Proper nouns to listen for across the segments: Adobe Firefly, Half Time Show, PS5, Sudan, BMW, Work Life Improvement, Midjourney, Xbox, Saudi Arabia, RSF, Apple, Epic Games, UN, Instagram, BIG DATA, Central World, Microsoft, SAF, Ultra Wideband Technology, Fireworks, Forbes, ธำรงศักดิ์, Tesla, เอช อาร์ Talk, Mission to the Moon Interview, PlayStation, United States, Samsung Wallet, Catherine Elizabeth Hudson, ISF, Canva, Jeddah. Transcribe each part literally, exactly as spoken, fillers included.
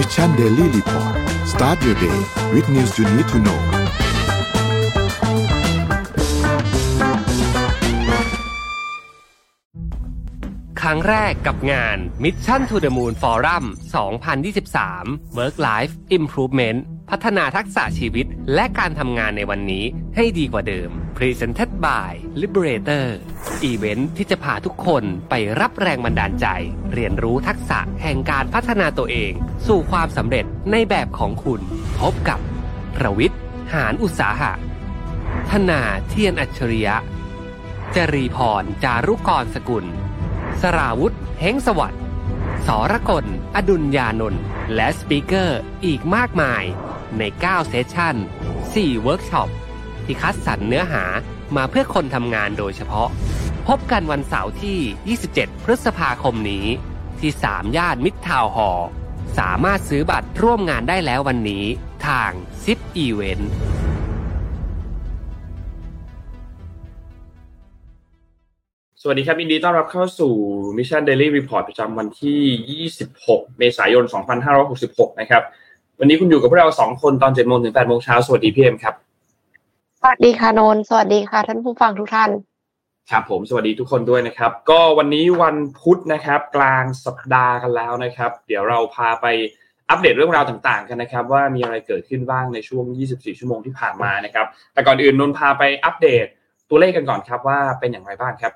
Mission Daily Report Start your day with news you need to know ครั้งแรกกับงาน Mission to the Moon Forum สองพันยี่สิบสาม Work Life Improvement พัฒนาทักษะชีวิตและการทำงานในวันนี้ให้ดีกว่าเดิม Presented by Liberator อีเวนท์ที่จะพาทุกคนไปรับแรงบันดาลใจเรียนรู้ทักษะแห่งการพัฒนาตัวเองสู่ความสำเร็จในแบบของคุณพบกับประวิทย์ หาญอุตสาหะธนาเทียนอัจฉริยะจรีพรจารุกรสกุลสราวุธเฮงสวัสดิ์สรกลอดุลยานนท์และสปีกเกอร์อีกมากมายในเก้าเซสชั่นสี่เวิร์กช็อปที่คัดสรรเนื้อหามาเพื่อคนทำงานโดยเฉพาะพบกันวันเสาร์ที่ยี่สิบเจ็ดพฤษภาคมนี้ที่สามย่านมิตรทาวน์ฮอลล์สามารถซื้อบัตรร่วมงานได้แล้ววันนี้ทางซิปอีเวนต์สวัสดีครับยินดีต้อนรับเข้าสู่ Mission Daily Report ประจำวันที่ยี่สิบหกเมษายนสองพันห้าร้อยหกสิบหกนะครับวันนี้คุณอยู่กับพวกเราสองคนตอน เจ็ดโมง ถึง แปดโมง เช้าสวัสดีพี่เอ็มครับสวัสดีค่ะนนท์สวัสดีค่ะท่านผู้ฟังทุกท่านครับผมสวัสดีทุกคนด้วยนะครับก็วันนี้วันพุธนะครับกลางสัปดาห์กันแล้วนะครับเดี๋ยวเราพาไปอัปเดตเรื่องราวต่างๆกันนะครับว่ามีอะไรเกิดขึ้นบ้างในช่วงยี่สิบสี่ชั่วโมงที่ผ่านมานะครับแต่ก่อนอื่นนนท์พาไปอัปเดตตัวเลขกันก่อนครับว่าเป็นอย่างไรบ้างครับ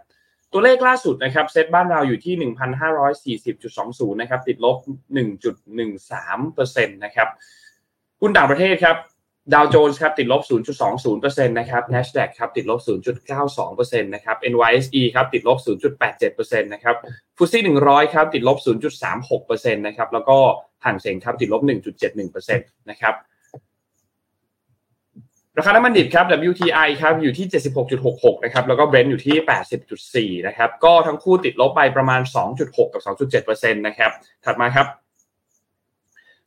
ตัวเลขล่าสุดนะครับเซตบ้านเราอยู่ที่ หนึ่งพันห้าร้อยสี่สิบจุดสองศูนย์ นะครับติดลบ หนึ่งจุดหนึ่งสามเปอร์เซ็นต์ นะครับหุ้นต่างประเทศครับดาวโจนส์ครับติดลบ ศูนย์จุดสองศูนย์เปอร์เซ็นต์ นะครับ Nasdaq ครับติดลบ ศูนย์จุดเก้าสองเปอร์เซ็นต์ นะครับ เอ็น วาย เอส อี ครับติดลบ ศูนย์จุดแปดเจ็ดเปอร์เซ็นต์ นะครับ เอฟ เอ เอส อี หนึ่งร้อยครับติดลบ ศูนย์จุดสามหกเปอร์เซ็นต์ นะครับแล้วก็ห่างเสียงครับติดลบ หนึ่งจุดเจ็ดหนึ่งเปอร์เซ็นต์ นะครับราคาน้ำมันดิบครับ ดับเบิลยู ที ไอ ครับอยู่ที่ เจ็ดสิบหกจุดหกหก นะครับแล้วก็ Brent อยู่ที่ แปดสิบจุดสี่ นะครับก็ทั้งคู่ติดลบไปประมาณ สองจุดหก กับ สองจุดเจ็ดเปอร์เซ็นต์ นะครับถัดมาครับ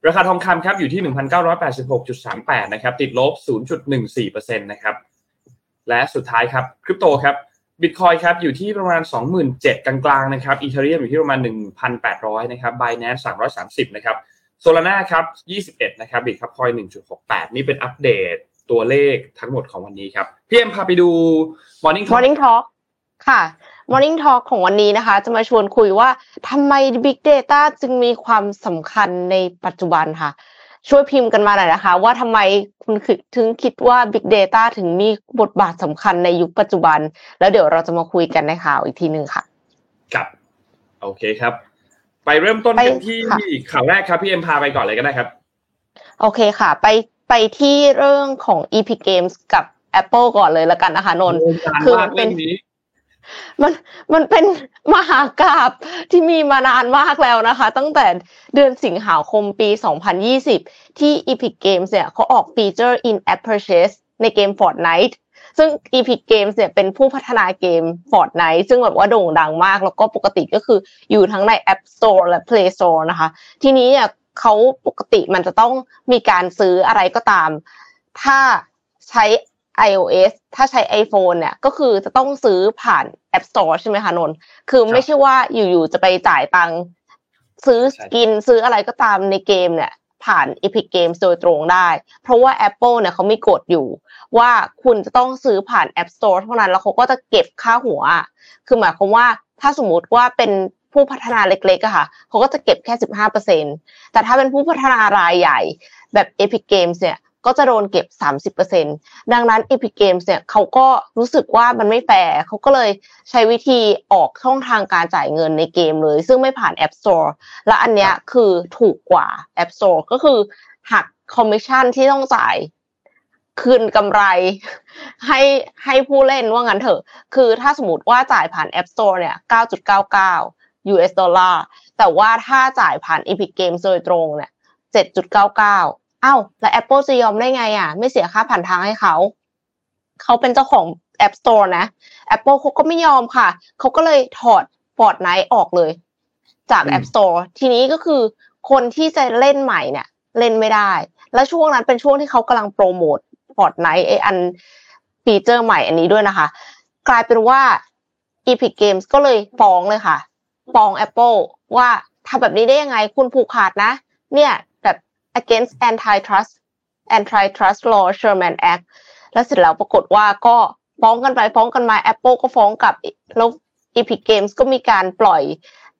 ราคาทองคำครับอยู่ที่ หนึ่งพันเก้าร้อยแปดสิบหกจุดสามแปด นะครับติดลบ ศูนย์จุดหนึ่งสี่เปอร์เซ็นต์ นะครับและสุดท้ายครับคริปโตครับ Bitcoin ครับอยู่ที่ประมาณ สองหมื่นเจ็ดพัน กลางๆนะครับ Ethereum อยู่ที่ประมาณ หนึ่งพันแปดร้อย นะครับ Binance สามร้อยสามสิบ นะครับ Solana ครับยี่สิบเอ็ด นะครับ Bitcoin หนึ่งจุดหกแปด นี่เป็นอัปเดตตัวเลขทั้งหมดของวันนี้ครับพี่เอ็มพาไปดู Morning Talk Morning Talk ค่ะ Morning Talk ของวันนี้นะคะจะมาชวนคุยว่าทำไม Big Data จึงมีความสำคัญในปัจจุบันค่ะช่วยพิมพ์กันมาหน่อยนะคะว่าทำไมคุณถึงคิดว่า Big Data ถึงมีบทบาทสำคัญในยุคปัจจุบันแล้วเดี๋ยวเราจะมาคุยกันในข่าวอีกทีนึงค่ะครับโอเคครับไปเริ่มต้นกันที่ข่าวแรกครับพี่เอ็มพาไปก่อนเลยก็ได้ครับโอเคค่ะไปไปที่เรื่องของ Epic Games กับ Apple ก่อนเลยละกันนะคะนนท์คือมันเป็นมันมันเป็นมหากาพย์ที่มีมานานมากแล้วนะคะตั้งแต่เดือนสิงหาคมปีสองพันยี่สิบที่ Epic Games เนี่ยเขาออกฟีเจอร์ In-App Purchase ในเกม Fortnite ซึ่ง Epic Games เนี่ยเป็นผู้พัฒนาเกม Fortnite ซึ่งแบบว่าโด่งดังมากแล้วก็ปกติก็คืออยู่ทั้งใน App Store และ Play Store นะคะทีนี้เนี่ยเขาปกติมันจะต้องมีการซื้ออะไรก็ตามถ้าใช้ iOS ถ้าใช้ iPhone เนี่ยก็คือจะต้องซื้อผ่าน App Store ใช่ไหมคะนนท์คือไม่ใช่ว่าอยู่ๆจะไปจ่ายตังค์ซื้อสกินซื้ออะไรก็ตามในเกมเนี่ยผ่าน Epic Games โดยตรงได้เพราะว่า Apple เนี่ยเขามีกฎอยู่ว่าคุณจะต้องซื้อผ่าน App Store เท่านั้นแล้วเขาก็จะเก็บค่าหัวคือหมายความว่าถ้าสมมุติว่าเป็นผู้พัฒนาเล็กๆอะค่ะเขาก็จะเก็บแค่ สิบห้าเปอร์เซ็นต์ แต่ถ้าเป็นผู้พัฒนารายใหญ่แบบ Epic Games เนี่ยก็จะโดนเก็บ สามสิบเปอร์เซ็นต์ ดังนั้น Epic Games เนี่ยเขาก็รู้สึกว่ามันไม่แฟร์เขาก็เลยใช้วิธีออกช่องทางการจ่ายเงินในเกมเลยซึ่งไม่ผ่าน App Store และอันเนี้ยคือถูกกว่า App Store ก็คือหักคอมมิชชั่นที่ต้องจ่ายคืนกำไรให้ให้ผู้เล่นว่างั้นเถอะคือถ้าสมมติว่าจ่ายผ่าน App Store เนี่ย เก้าจุดเก้าเก้ายู เอส ดอลลาร์แต่ว่าถ้าจ่ายผ่าน Epic Games โดยตรงเนี่ย เจ็ดจุดเก้าเก้า อ้าวแล้ว Apple จะยอมได้ไงอ่ะไม่เสียค่าผ่านทางให้เขาเขาเป็นเจ้าของ App Store นะ Apple เขาก็ไม่ยอมค่ะเขาก็เลยถอด Fortnite ออกเลยจาก App Store ทีนี้ก็คือคนที่จะเล่นใหม่เนี่ยเล่นไม่ได้และช่วงนั้นเป็นช่วงที่เขากำลังโปรโมท Fortnite ไอ้อันฟีเจอร์ใหม่อันนี้ด้วยนะคะกลายเป็นว่า Epic Games ก็เลยฟ้องเลยค่ะฟ้อง Apple ว่าทำแบบนี้ได้ยังไงคุณผูกขาดนะเนี่ยแต่ against antitrust antitrust law Sherman Act แล้วเสร็จแล้วปรากฏว่าก็ฟ้องกันไปฟ้องกันมา Apple ก็ฟ้องกลับแล้ว Epic Games ก็มีการปล่อย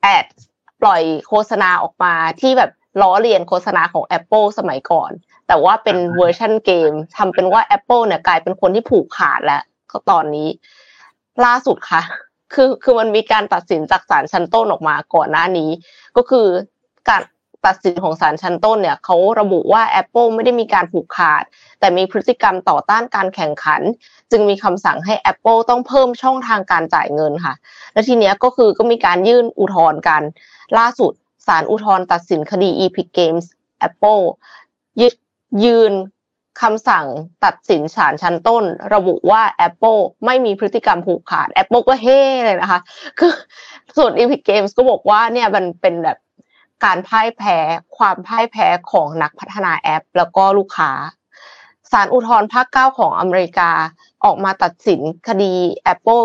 แอดปล่อยโฆษณาออกมาที่แบบล้อเลียนโฆษณาของ Apple สมัยก่อนแต่ว่าเป็นเวอร์ชั่นเกมทำเป็นว่า Apple เนี่ยกลายเป็นคนที่ผูกขาดแล้วตอนนี้ล่าสุดค่ะคือคือมันมีการตัดสินจากศาลชั้นต้นออกมาก่อนหน้านี้ก็คือการตัดสินของศาลชั้นต้นเนี่ยเขาระบุว่า Apple ไม่ได้มีการผูกขาดแต่มีพฤติกรรมต่อต้านการแข่งขันจึงมีคำสั่งให้ Apple ต้องเพิ่มช่องทางการจ่ายเงินค่ะและทีเนี้ยก็คือก็มีการยื่นอุทธรณ์กันล่าสุดศาลอุทธรณ์ตัดสินคดี Epic Games Apple ยึดยืนคำสั่งตัดสินศาลชั้นต้นระบุว่า Apple ไม่มีพฤติกรรมผูกขาด Apple ก็เฮ่เลยนะคะคือส่วน Epic Games ก็บอกว่าเนี่ยมันเป็นแบบการพ่ายแพ้ความพ่ายแพ้ของนักพัฒนาแอปแล้วก็ลูกค้าศาลอุทธรณ์ภาคเก้าของอเมริกาออกมาตัดสินคดี Apple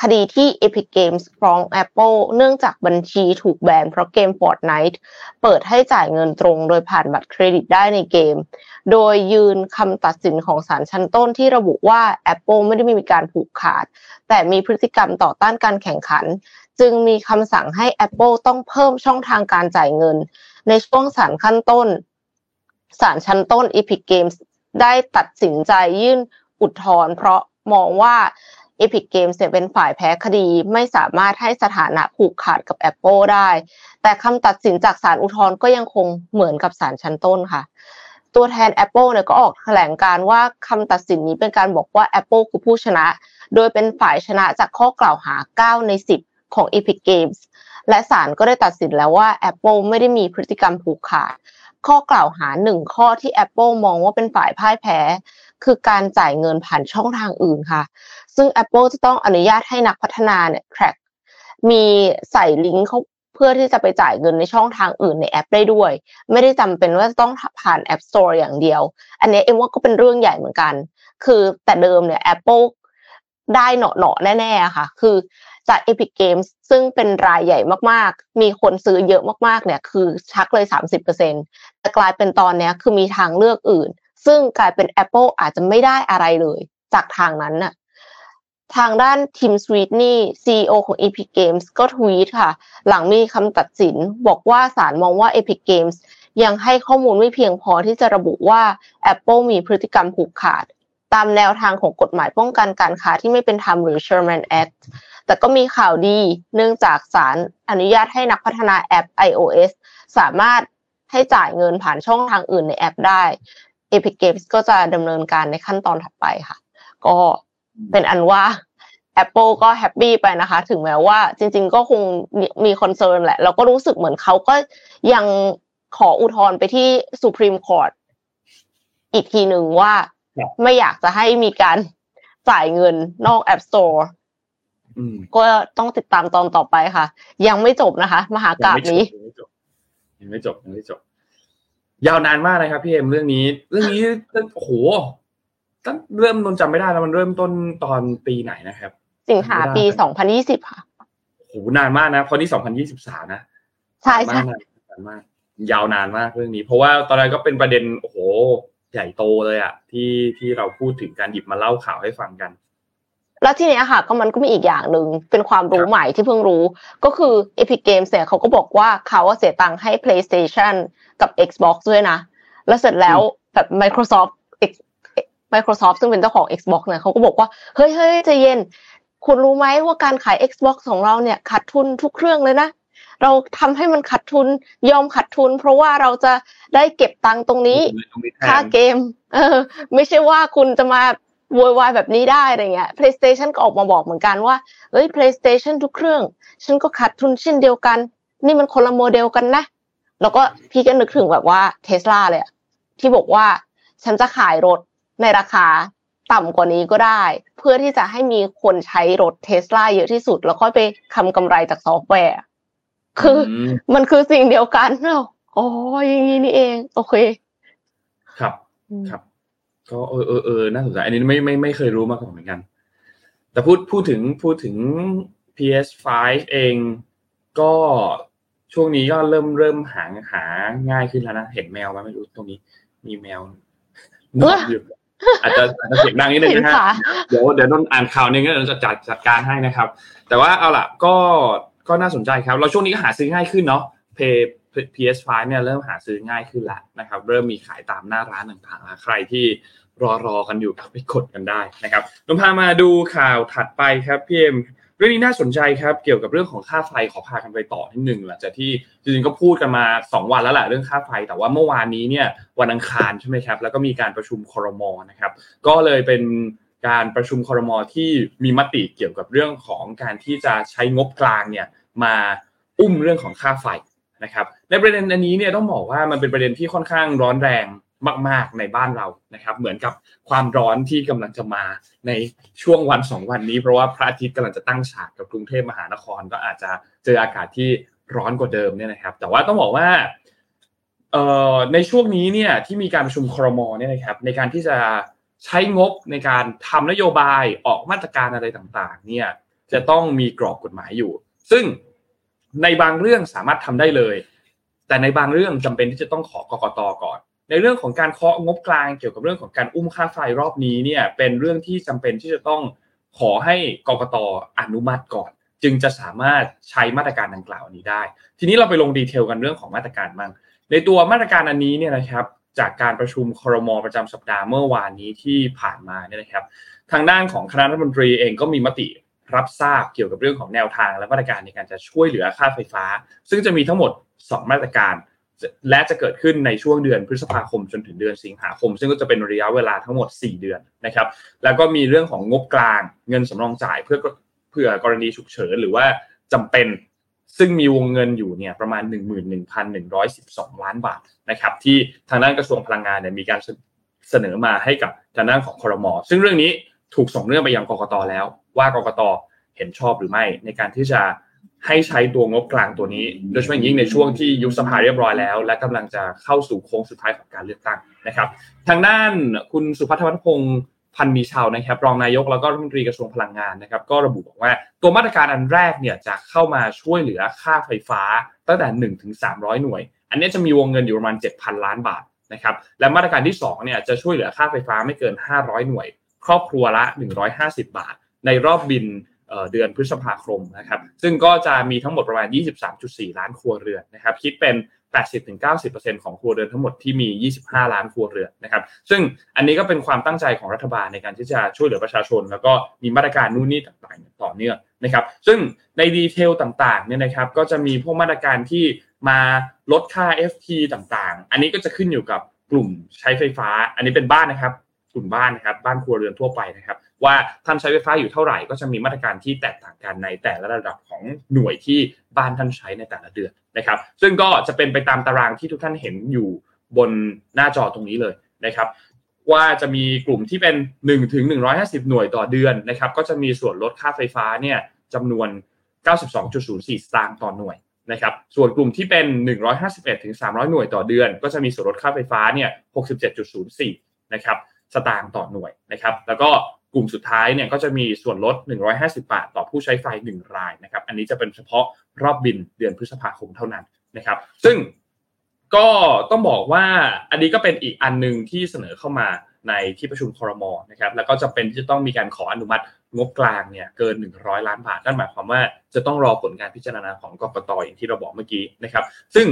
คดีที่ Epic Games ฟ้อง Apple เนื่องจากบัญชีถูกแบนเพราะเกม Fortnite เปิดให้จ่ายเงินตรงโดยผ่านบัตรเครดิตได้ในเกมโดยยืนคำตัดสินของศาลชั้นต้นที่ระบุว่า Apple ไม่ได้มีการผูกขาดแต่มีพฤติกรรมต่อต้านการแข่งขันจึงมีคำสั่งให้ Apple ต้องเพิ่มช่องทางการจ่ายเงินในช่วงศาลขั้นต้นศาลชั้นต้น Epic Games ได้ตัดสินใจยื่นอุทธรณ์เพราะมองว่า Epic Games เนี่ยเป็นฝ่ายแพ้คดีไม่สามารถให้สถานะผูกขาดกับ Apple ได้แต่คำตัดสินจากศาลอุทธรณ์ก็ยังคงเหมือนกับศาลชั้นต้นค่ะตัวแทน Apple เนี่ยก็ออกแถลงการว่าคำตัดสินนี้เป็นการบอกว่า Apple คือผู้ชนะโดยเป็นฝ่ายชนะจากข้อกล่าวหาเก้าในสิบของ Epic Games และศาลก็ได้ตัดสินแล้วว่า Apple ไม่ได้มีพฤติกรรมผูกขาดข้อกล่าวหาหนึ่งข้อที่ Apple มองว่าเป็นฝ่ายพ่ายแพ้คือการจ่ายเงินผ่านช่องทางอื่นค่ะซึ่ง Apple จะต้องอนุญาตให้นักพัฒนาเนี่ย track มีใส่ลิงก์เพื่อที่จะไปจ่ายเงินในช่องทางอื่นในแอปได้ด้วยไม่ได้จำเป็นว่าจะต้องผ่าน App Store อย่างเดียวอันนี้เอ็มว่าก็เป็นเรื่องใหญ่เหมือนกันคือแต่เดิมเนี่ย Apple ได้เหนาะๆแน่ๆค่ะคือจาก Epic Games ซึ่งเป็นรายใหญ่มากๆมีคนซื้อเยอะมากๆเนี่ยคือชักเลย สามสิบเปอร์เซ็นต์ แต่กลายเป็นตอนนี้คือมีทางเลือกอื่นซึ่งกลายเป็น Apple อาจจะไม่ได้อะไรเลยจากทางนั้นน่ะทางด้านทีมสวีทนี่ ซี อี โอ ของ Epic Games ก็ทวีตค่ะหลังมีคำตัดสินบอกว่าศาลมองว่า Epic Games ยังให้ข้อมูลไม่เพียงพอที่จะระบุว่า Apple มีพฤติกรรมผูกขาดตามแนวทางของกฎหมายป้องกันการค้าที่ไม่เป็นธรรมหรือ Sherman Act แต่ก็มีข่าวดีเนื่องจากศาลอนุญาตให้นักพัฒนาแอป iOS สามารถให้จ่ายเงินผ่านช่องทางอื่นในแอปได้ Epic Games ก็จะดำเนินการในขั้นตอนถัดไปค่ะก็เป็นอันว่า Apple ก็แฮปปี้ไปนะคะถึงแม้ว่าจริงๆก็คงมีคอนเซิร์นแหละเราก็รู้สึกเหมือนเขาก็ยังขออุทธรณ์ไปที่ Supreme Court อีกทีนึงว่าไม่อยากจะให้มีการจ่ายเงินนอก App Store ก็ต้องติดตามตอนต่อไปค่ะยังไม่จบนะคะมหากาพย์นี้ยังไม่จบยังไม่จบยาวนานมากเลยครับพี่เอ็มเรื่องนี้เรื่องนี้โอ้โหตั้งเริ่มจำไม่ได้แล้วมันเริ่มต้นตอนปีไหนนะครับสิงหาปีสองพันยี่สิบค่ะโอ้โหนานมากนะเพราะนี่สองพันยี่สิบสามนะใช่ๆนานมากยาวนานมากเรื่องนี้เพราะว่าตอนนั้นก็เป็นประเด็นโอ้โหใหญ่โตเลยอ่ะที่ที่เราพูดถึงการหยิบมาเล่าข่าวให้ฟังกันแล้วที่นี้ค่ะก็มันก็มีอีกอย่างหนึ่งเป็นความรู้ใหม่ที่เพิ่งรู้ก็คือ Epic Games เนี่ยเขาก็บอกว่าเขาเสียตังค์ให้ PlayStation กับ Xbox ด้วยนะแล้วเสร็จแล้วแบบ Microsoft Microsoft ซึ่งเป็นเจ้าของ Xbox เนี่ยเขาก็บอกว่าเฮ้ยๆใจเย็นคุณรู้ไหมว่าการขาย Xbox ของเราเนี่ยขาดทุนทุกเครื่องเลยนะเราทำให้มันขาดทุนยอมขาดทุนเพราะว่าเราจะได้เก็บตังค์ตรงนี้ค่าเกมเออไม่ใช่ว่าคุณจะมาโวยวายแบบนี้ได้อะไรเงี้ย PlayStation ก็ออกมาบอกเหมือนกันว่าเอ้ย PlayStation ทุกเครื่องฉันก็ขาดทุนเช่นเดียวกันนี่มันคนละโมเดลกันนะแล้วก็พี่ก็นึกถึงแบบว่า Tesla เลยที่บอกว่าฉันจะขายรถในราคาต่ำกว่านี้ก็ได้เพื่อที่จะให้มีคนใช้รถ Tesla เยอะที่สุดแล้วค่อยไปทำกำไรจากซอฟต์แวร์คือมันคือสิ่งเดียวกันเนาะอ๋ออย่างนี้นี่เองโอเคครับครับก็เออเออเออน่าสนใจอันนี้ไม่ไม่ไม่เคยรู้มาก่อนเหมือนกันแต่พูดพูดถึงพูดถึง พี เอส ไฟว์ เองก็ ช่วงนี้ก็เริ่มเริ่มหาหาง่ายขึ้นแล้วนะเห็นแมวมั้ยไม่รู้ตรงนี้มีแมวอาจจะอาจจะเสียงดังนิดนึงนะฮะเดี๋ยวเดี๋ยวต้องอ่านข่าวนึงก็จะจัดจัดการให้นะครับแต่ว่าเอาล่ะก็ก็น่าสนใจครับเราช่วงนี้ก็หาซื้อง่ายขึ้นเนาะ พี เอส ไฟว์ เนี่ยเริ่มหาซื้อง่ายขึ้นละนะครับเริ่มมีขายตามหน้าร้านต่างๆแล้วใครที่รอรอกันอยู่ไปกดกันได้นะครับเราพามาดูข่าวถัดไปครับพี่เอ็มเรื่องนี้น่าสนใจครับเกี่ยวกับเรื่องของค่าไฟขอพากันไปต่อนิดนึงหลังจากที่จริงๆก็พูดกันมาสองวันแล้วล่ะเรื่องค่าไฟแต่ว่าเมื่อวานนี้เนี่ยวันอังคารใช่ไหมครับแล้วก็มีการประชุมครม.นะครับก็เลยเป็นการประชุมครม.ที่มีมติเกี่ยวกับเรื่องของการที่จะใช้งบกลางเนี่ยมาอุ้มเรื่องของค่าไฟนะครับในประเด็นอันนี้เนี่ยต้องบอกว่ามันเป็นประเด็นที่ค่อนข้างร้อนแรงมากๆในบ้านเรานะครับเหมือนกับความร้อนที่กำลังจะมาในช่วงวันสองวันนี้เพราะว่าพระอาทิตย์กำลังจะตั้งฉากกับกรุงเทพมหานครก็อาจจะเจออากาศที่ร้อนกว่าเดิมเนี่ยนะครับแต่ว่าต้องบอกว่าเอ่อในช่วงนี้เนี่ยที่มีการประชุมครม.เนี่ยนะครับในการที่จะใช้งบในการทำนโยบายออกมาตรการอะไรต่างๆเนี่ยจะต้องมีกรอบกฎหมายอยู่ซึ่งในบางเรื่องสามารถทำได้เลยแต่ในบางเรื่องจำเป็นที่จะต้องขอกกต.ก่อนในเรื่องของการเคาะงบกลางเกี่ยวกับเรื่องของการอุ้มค่าไฟรอบนี้เนี่ยเป็นเรื่องที่จำเป็นที่จะต้องขอให้กกต.อนุมัติก่อนจึงจะสามารถใช้มาตรการดังกล่าวนี้ได้ทีนี้เราไปลงดีเทลกันเรื่องของมาตรการบ้างในตัวมาตรการอันนี้เนี่ยนะครับจากการประชุมครม.ประจำสัปดาห์เมื่อวานนี้ที่ผ่านมาเนี่ยนะครับทางด้านของคณะรัฐมนตรีเองก็มีมติรับทราบเกี่ยวกับเรื่องของแนวทางและมาตรการในการจะช่วยเหลือค่าไฟฟ้าซึ่งจะมีทั้งหมดสองมาตรการและจะเกิดขึ้นในช่วงเดือนพฤษภาคมจนถึงเดือนสิงหาคมซึ่งก็จะเป็นระยะเวลาทั้งหมดสี่เดือนนะครับแล้วก็มีเรื่องของงบกลางเงินสำรองจ่ายเพื่อเพื่อกรณีฉุกเฉินหรือว่าจำเป็นซึ่งมีวงเงินอยู่เนี่ยประมาณ หนึ่งหมื่นหนึ่งพันหนึ่งร้อยสิบสอง ล้านบาทนะครับที่ทางด้านกระทรวงพลังงานเนี่ยมีการเสนอมาให้กับทางด้านของครม.ซึ่งเรื่องนี้ถูกส่งเรื่องไปยังกกต.แล้วว่ากกต.เห็นชอบหรือไม่ในการที่จะให้ใช้ตัวงบกลางตัวนี้โดยเฉพาะยิ่งในช่วงที่ยุบสภาเรียบร้อยแล้วและกำลังจะเข้าสู่โค้งสุดท้ายของการเลือกตั้งนะครับทางด้านคุณสุพัฒน์ธวัชพงศ์พันมีชาวนะครับรองนายกแล้วก็รัฐมนตรีกระทรวงพลังงานนะครับก็ระบุบอกว่าตัวมาตรการอันแรกเนี่ยจะเข้ามาช่วยเหลือค่าไฟฟ้าตั้งแต่หนึ่งถึงสามร้อยหน่วยอันนี้จะมีวงเงินอยู่ประมาณ เจ็ดพัน ล้านบาทนะครับและมาตรการที่สองเนี่ยจะช่วยเหลือค่าไฟฟ้าไม่เกินห้าร้อยหน่วยครอบครัวละหนึ่งร้อยห้าสิบบาทในรอบบินเดือนพฤษภาคมนะครับซึ่งก็จะมีทั้งหมดประมาณ ยี่สิบสามจุดสี่ ล้านครัวเรือนนะครับคิดเป็น แปดสิบถึงเก้าสิบเปอร์เซ็นต์ ของครัวเรือนทั้งหมดที่มี ยี่สิบห้า ล้านครัวเรือนนะครับซึ่งอันนี้ก็เป็นความตั้งใจของรัฐบาลในการที่จะช่วยเหลือประชาชนแล้วก็มีมาตรการนู่นนี่ต่างๆต่อเนื่องนะครับซึ่งในดีเทลต่างๆเนี่ยนะครับก็จะมีพวกมาตรการที่มาลดค่า เอฟ ที ต่างๆอันนี้ก็จะขึ้นอยู่กับกลุ่มใช้ไฟฟ้าอันนี้เป็นบ้านนะครับกลุ่มบ้านนะครับบ้านครัวเรือนทั่วไปนะครับว่าท่านใช้ไฟฟ้าอยู่เท่าไหร่ก็จะมีมาตรการที่แตกต่างกันในแต่ละระดับของหน่วยที่บ้านท่านใช้ในแต่ละเดือนนะครับซึ่งก็จะเป็นไปตามตารางที่ทุกท่านเห็นอยู่บนหน้าจอตรงนี้เลยนะครับว่าจะมีกลุ่มที่เป็นหนึ่งถึงหนึ่งร้อยห้าสิบหน่วยต่อเดือนนะครับก็จะมีส่วนลดค่าไฟฟ้าเนี่ยจำนวน เก้าสิบสองจุดศูนย์สี่ สตางค์ต่อหน่วยนะครับส่วนกลุ่มที่เป็นหนึ่งร้อยห้าสิบเอ็ดถึงสามร้อยหน่วยต่อเดือนก็จะมีส่วนลดค่าไฟฟ้าเนี่ย หกสิบเจ็ดจุดศูนย์สี่ นะครับสตางค์ต่อหน่วยนะครับแล้วก็กลุ่มสุดท้ายเนี่ยก็จะมีส่วนลดหนึ่งร้อยห้าสิบบาทต่อผู้ใช้ไฟหนึ่งรายนะครับอันนี้จะเป็นเฉพาะรอบบินเดือนพฤษภาคมเท่านั้นนะครับซึ่งก็ต้องบอกว่าอันนี้ก็เป็นอีกอันนึงที่เสนอเข้ามาในที่ประชุมครม.นะครับแล้วก็จะเป็นที่จะต้องมีการขออนุมัติงบกลางเนี่ยเกินหนึ่งร้อยล้านบาทนั่นหมายความว่าจะต้องรอผลการพิจารณาของกกต.อย่างที่เราบอกเมื่อกี้นะครับซึ่ง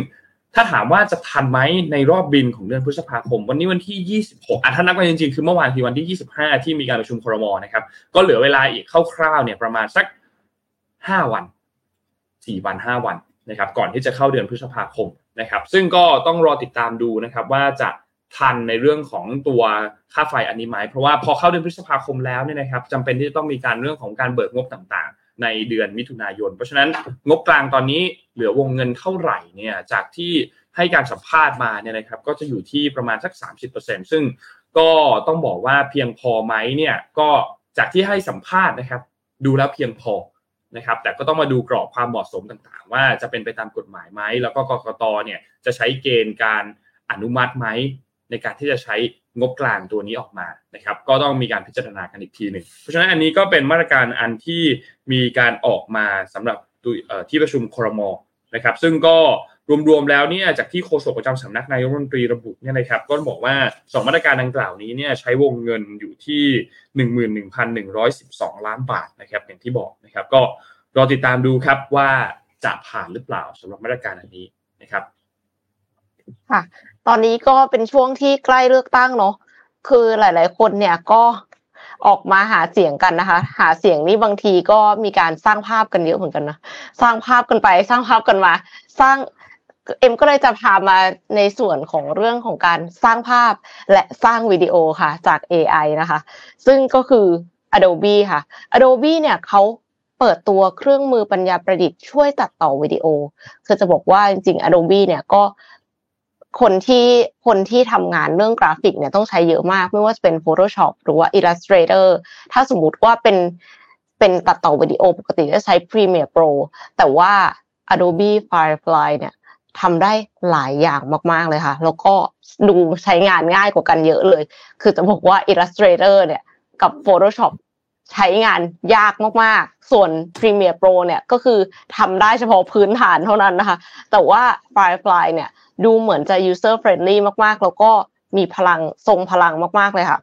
ถ้าถามว่าจะทันไหมในรอบบินของเดือนพฤษภาคมวันนี้วันที่ยี่สิบหกอ่ะถ้านับกันจริงๆคือเมื่อวานที่วันที่ยี่สิบห้าที่มีการประชุมครม.นะครับก็เหลือเวลาอีกคร่าวๆเนี่ยประมาณสักห้าวันสี่วันห้าวันนะครับก่อนที่จะเข้าเดือนพฤษภาคมนะครับซึ่งก็ต้องรอติดตามดูนะครับว่าจะทันในเรื่องของตัวค่าไฟอันนี้ไหมเพราะว่าพอเข้าเดือนพฤษภาคมแล้วเนี่ยนะครับจำเป็นที่จะต้องมีการเรื่องของการเบิกงบต่างๆในเดือนมิถุนายนเพราะฉะนั้นงบกลางตอนนี้เหลือวงเงินเท่าไหร่เนี่ยจากที่ให้การสัมภาษณ์มาเนี่ยนะครับก็จะอยู่ที่ประมาณสัก สามสิบเปอร์เซ็นต์ ซึ่งก็ต้องบอกว่าเพียงพอไหมเนี่ยก็จากที่ให้สัมภาษณ์นะครับดูแล้วเพียงพอนะครับแต่ก็ต้องมาดูกรอบความเหมาะสมต่างๆว่าจะเป็นไปตามกฎหมายไหมแล้วก็กกต.เนี่ยจะใช้เกณฑ์การอนุมัติไหมในการที่จะใช้งบกลางตัวนี้ออกมานะครับก็ต้องมีการพิจารณากันอีกทีหนึ่งเพราะฉะนั้นอันนี้ก็เป็นมาตรการอันที่มีการออกมาสำหรับที่ประชุมครม นะครับซึ่งก็รวมๆแล้วเนี่ยจากที่โฆษกประจำสำนักนายกรัฐมนตรีระบุเนี่ยนะครับก็บอกว่าสองมาตรการดังกล่าวนี้เนี่ยใช้วงเงินอยู่ที่ หนึ่งหมื่นหนึ่งพันหนึ่งร้อยสิบสอง ล้านบาทนะครับอย่างที่บอกนะครับก็รอติดตามดูครับว่าจะผ่านหรือเปล่าสำหรับมาตรการอันนี้นะครับค่ะตอนนี้ก็เป็นช่วงที่ใกล้เลือกตั้งเนาะคือหลายๆคนเนี่ยก็ออกมาหาเสียงกันนะคะหาเสียงนี่บางทีก็มีการสร้างภาพกันเยอะเหมือนกันนะสร้างภาพกันไปสร้างภาพกันมาสร้างเอ็มก็เลยจะพามาในส่วนของเรื่องของการสร้างภาพและสร้างวิดีโอค่ะจาก เอ ไอ นะคะซึ่งก็คือ Adobe ค่ะ Adobe เนี่ยเขาเปิดตัวเครื่องมือปัญญาประดิษฐ์ช่วยตัดต่อวิดีโอคือจะบอกว่าจริงๆ Adobe เนี่ยก็คนที่คนที่ทำงานเรื่องกราฟิกเนี่ยต้องใช้เยอะมากไม่ว่าจะเป็น Photoshop หรือว่า Illustrator ถ้าสมมุติว่าเป็นเป็นตัดต่อวิดีโอปกติจะใช้ Premiere Pro แต่ว่า Adobe Firefly เนี่ยทำได้หลายอย่างมากๆเลยค่ะแล้วก็ดูใช้งานง่ายกว่ากันเยอะเลยคือจะบอกว่า Illustrator เนี่ยกับ Photoshop ใช้งานยากมากๆส่วน Premiere Pro เนี่ยก็คือทำได้เฉพาะพื้นฐานเท่านั้นนะคะแต่ว่า Firefly เนี่ยดูเหมือนจะ user friendly มากๆแล้วก็มีพลังทรงพลังมากๆเลยค่ะ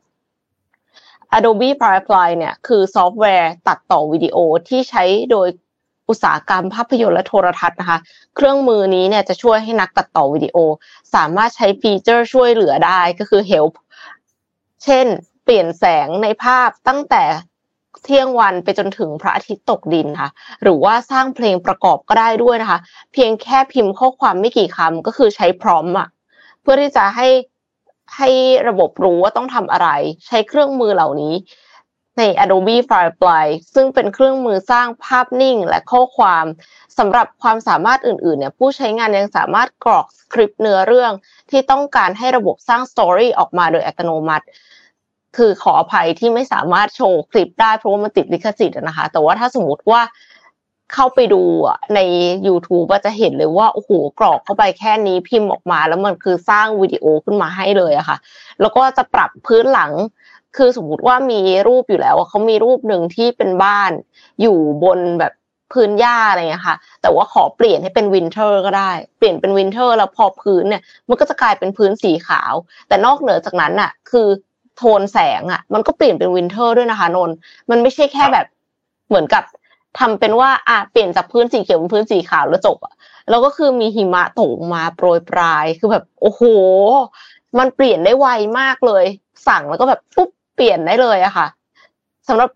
Adobe Firefly เนี่ยคือซอฟต์แวร์ตัดต่อวิดีโอที่ใช้โดยอุตสาหกรรมภาพยนตร์และโทรทัศน์นะคะเครื่องมือนี้เนี่ยจะช่วยให้นักตัดต่อวิดีโอสามารถใช้ฟีเจอร์ช่วยเหลือได้ก็คือ help เช่นเปลี่ยนแสงในภาพตั้งแต่เที่ยงวันไปจนถึงพระอาทิตย์ตกดินค่ะหรือว่าสร้างเพลงประกอบก็ได้ด้วยนะคะเพียงแค่พิมพ์ข้อความไม่กี่คำก็คือใช้พร้อมอ่ะเพื่อที่จะให้ให้ระบบรู้ว่าต้องทำอะไรใช้เครื่องมือเหล่านี้ใน Adobe Firefly ซึ่งเป็นเครื่องมือสร้างภาพนิ่งและข้อความสำหรับความสามารถอื่นๆเนี่ยผู้ใช้งานยังสามารถกรอกสคริปต์เนื้อเรื่องที่ต้องการให้ระบบสร้างสตอรี่ออกมาโดยอัตโนมัติคือขออภัยที่ไม่สามารถโชว์คลิปได้เพราะว่ามันติดลิขสิทธิ์นะคะแต่ว่าถ้าสมมติว่าเข้าไปดูใน YouTube ก็จะเห็นเลยว่าโอ้โหกรอกเข้าไปแค่นี้พิมพ์ออกมาแล้วมันคือสร้างวิดีโอขึ้นมาให้เลยอะค่ะแล้วก็จะปรับพื้นหลังคือสมมติว่ามีรูปอยู่แล้วอ่ะเค้ามีรูปนึงที่เป็นบ้านอยู่บนแบบพื้นหญ้าอะไรอย่างเงี้ยค่ะแต่ว่าขอเปลี่ยนให้เป็นวินเทอร์ก็ได้เปลี่ยนเป็นวินเทอร์แล้วพอพื้นเนี่ยมันก็จะกลายเป็นพื้นสีขาวแต่นอกเหนือจากนั้นน่ะคือโทนแสงอ่ะมันก็เปลี่ยนเป็นวินเทอร์ด้วยนะคะนนมันไม่ใช่แค่แบบเหมือนกับทำเป็นว่าอ่ะเปลี่ยนจากพื้นสีเขียวเป็นพื้นสีขาวแล้วจบอ่ะแล้วก็คือมีหิมะตกมาโปรยปรายคือแบบโอ้โหมันเปลี่ยนได้ไวมากเลยสั่งแล้วก็แบบปุ๊บเปลี่ยนได้เลยอะค่ะสำหรับ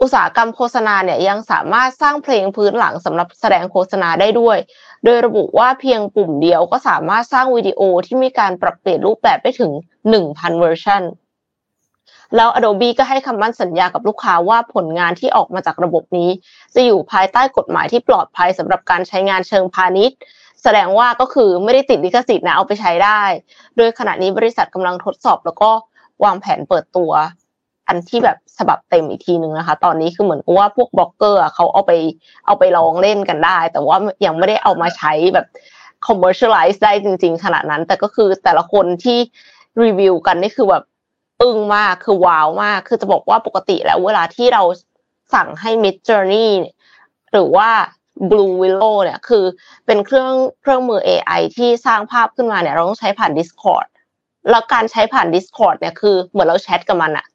อุตสาหกรรมโฆษณาเนี่ยยังสามารถสร้างเพลงพื้นหลังสำหรับแสดงโฆษณาได้ด้วยโดยระบุว่าเพียงปุ่มเดียวก็สามารถสร้างวิดีโอที่มีการปรับเปลี่ยนรูปแบบได้ถึง หนึ่งพัน เวอร์ชันแล้ว Adobe ก็ให้คำมั่นสัญญากับลูกค้าว่าผลงานที่ออกมาจากระบบนี้จะอยู่ภายใต้กฎหมายที่ปลอดภัยสำหรับการใช้งานเชิงพาณิชย์แสดงว่าก็คือไม่ได้ติดลิขสิทธิ์นะเอาไปใช้ได้โดยขณะนี้บริษัทกำลังทดสอบแล้วก็วางแผนเปิดตัวอันที่แบบฉบับเต็มอีกทีนึงนะคะตอนนี้คือเหมือนกับว่าพวกบล็อกเกอร์เขาเอาไปเอาไปลองเล่นกันได้แต่ว่ายังไม่ได้เอามาใช้แบบ commercialize ได้จริงๆขนาดนั้นแต่ก็คือแต่ละคนที่รีวิวกันนี่คือแบบอึ้งมากคือว้าวมากคือจะบอกว่าปกติแล้วเวลาที่เราสั่งให้ Midjourney หรือว่า Blue Willow เนี่ยคือเป็นเครื่องเครื่องมือ เอ ไอ ที่สร้างภาพขึ้นมาเนี่ยเราต้องใช้ผ่าน Discordแล้วการใช้ผ่าน Discord เนี่ยคือเหมือนเราแชทกับมันอะ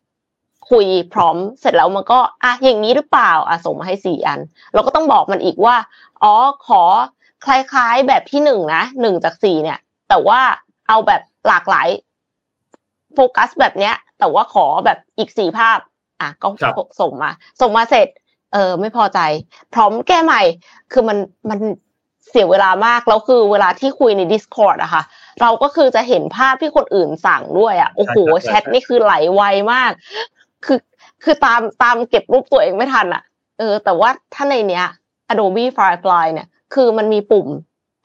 คุยพร้อมเสร็จแล้วมันก็อ่ะอย่างนี้หรือเปล่าอ่ะส่งมาให้สี่อันเราก็ต้องบอกมันอีกว่าอ๋อขอคล้ายๆแบบที่หนึ่งนะหนึ่งจากสี่เนี่ยแต่ว่าเอาแบบหลากหลายโฟกัสแบบเนี้ยแต่ว่าขอแบบอีกสี่ภาพอ่ะก็ส่งมาส่งมาเสร็จเออไม่พอใจพร้อมแก้ใหม่คือมันมันเสียเวลามากแล้วคือเวลาที่คุยใน Discord อะค่ะเราก็คือจะเห็นภาพที่คนอื่นสั่งด้วยอ่ะโอ้โหแชทนี่คือไหลไวมากคือคือตามตามเก็บรูปตัวเองไม่ทันอ่ะเออแต่ว่าถ้าในเนี้ย Adobe Firefly เนี่ยคือมันมีปุ่ม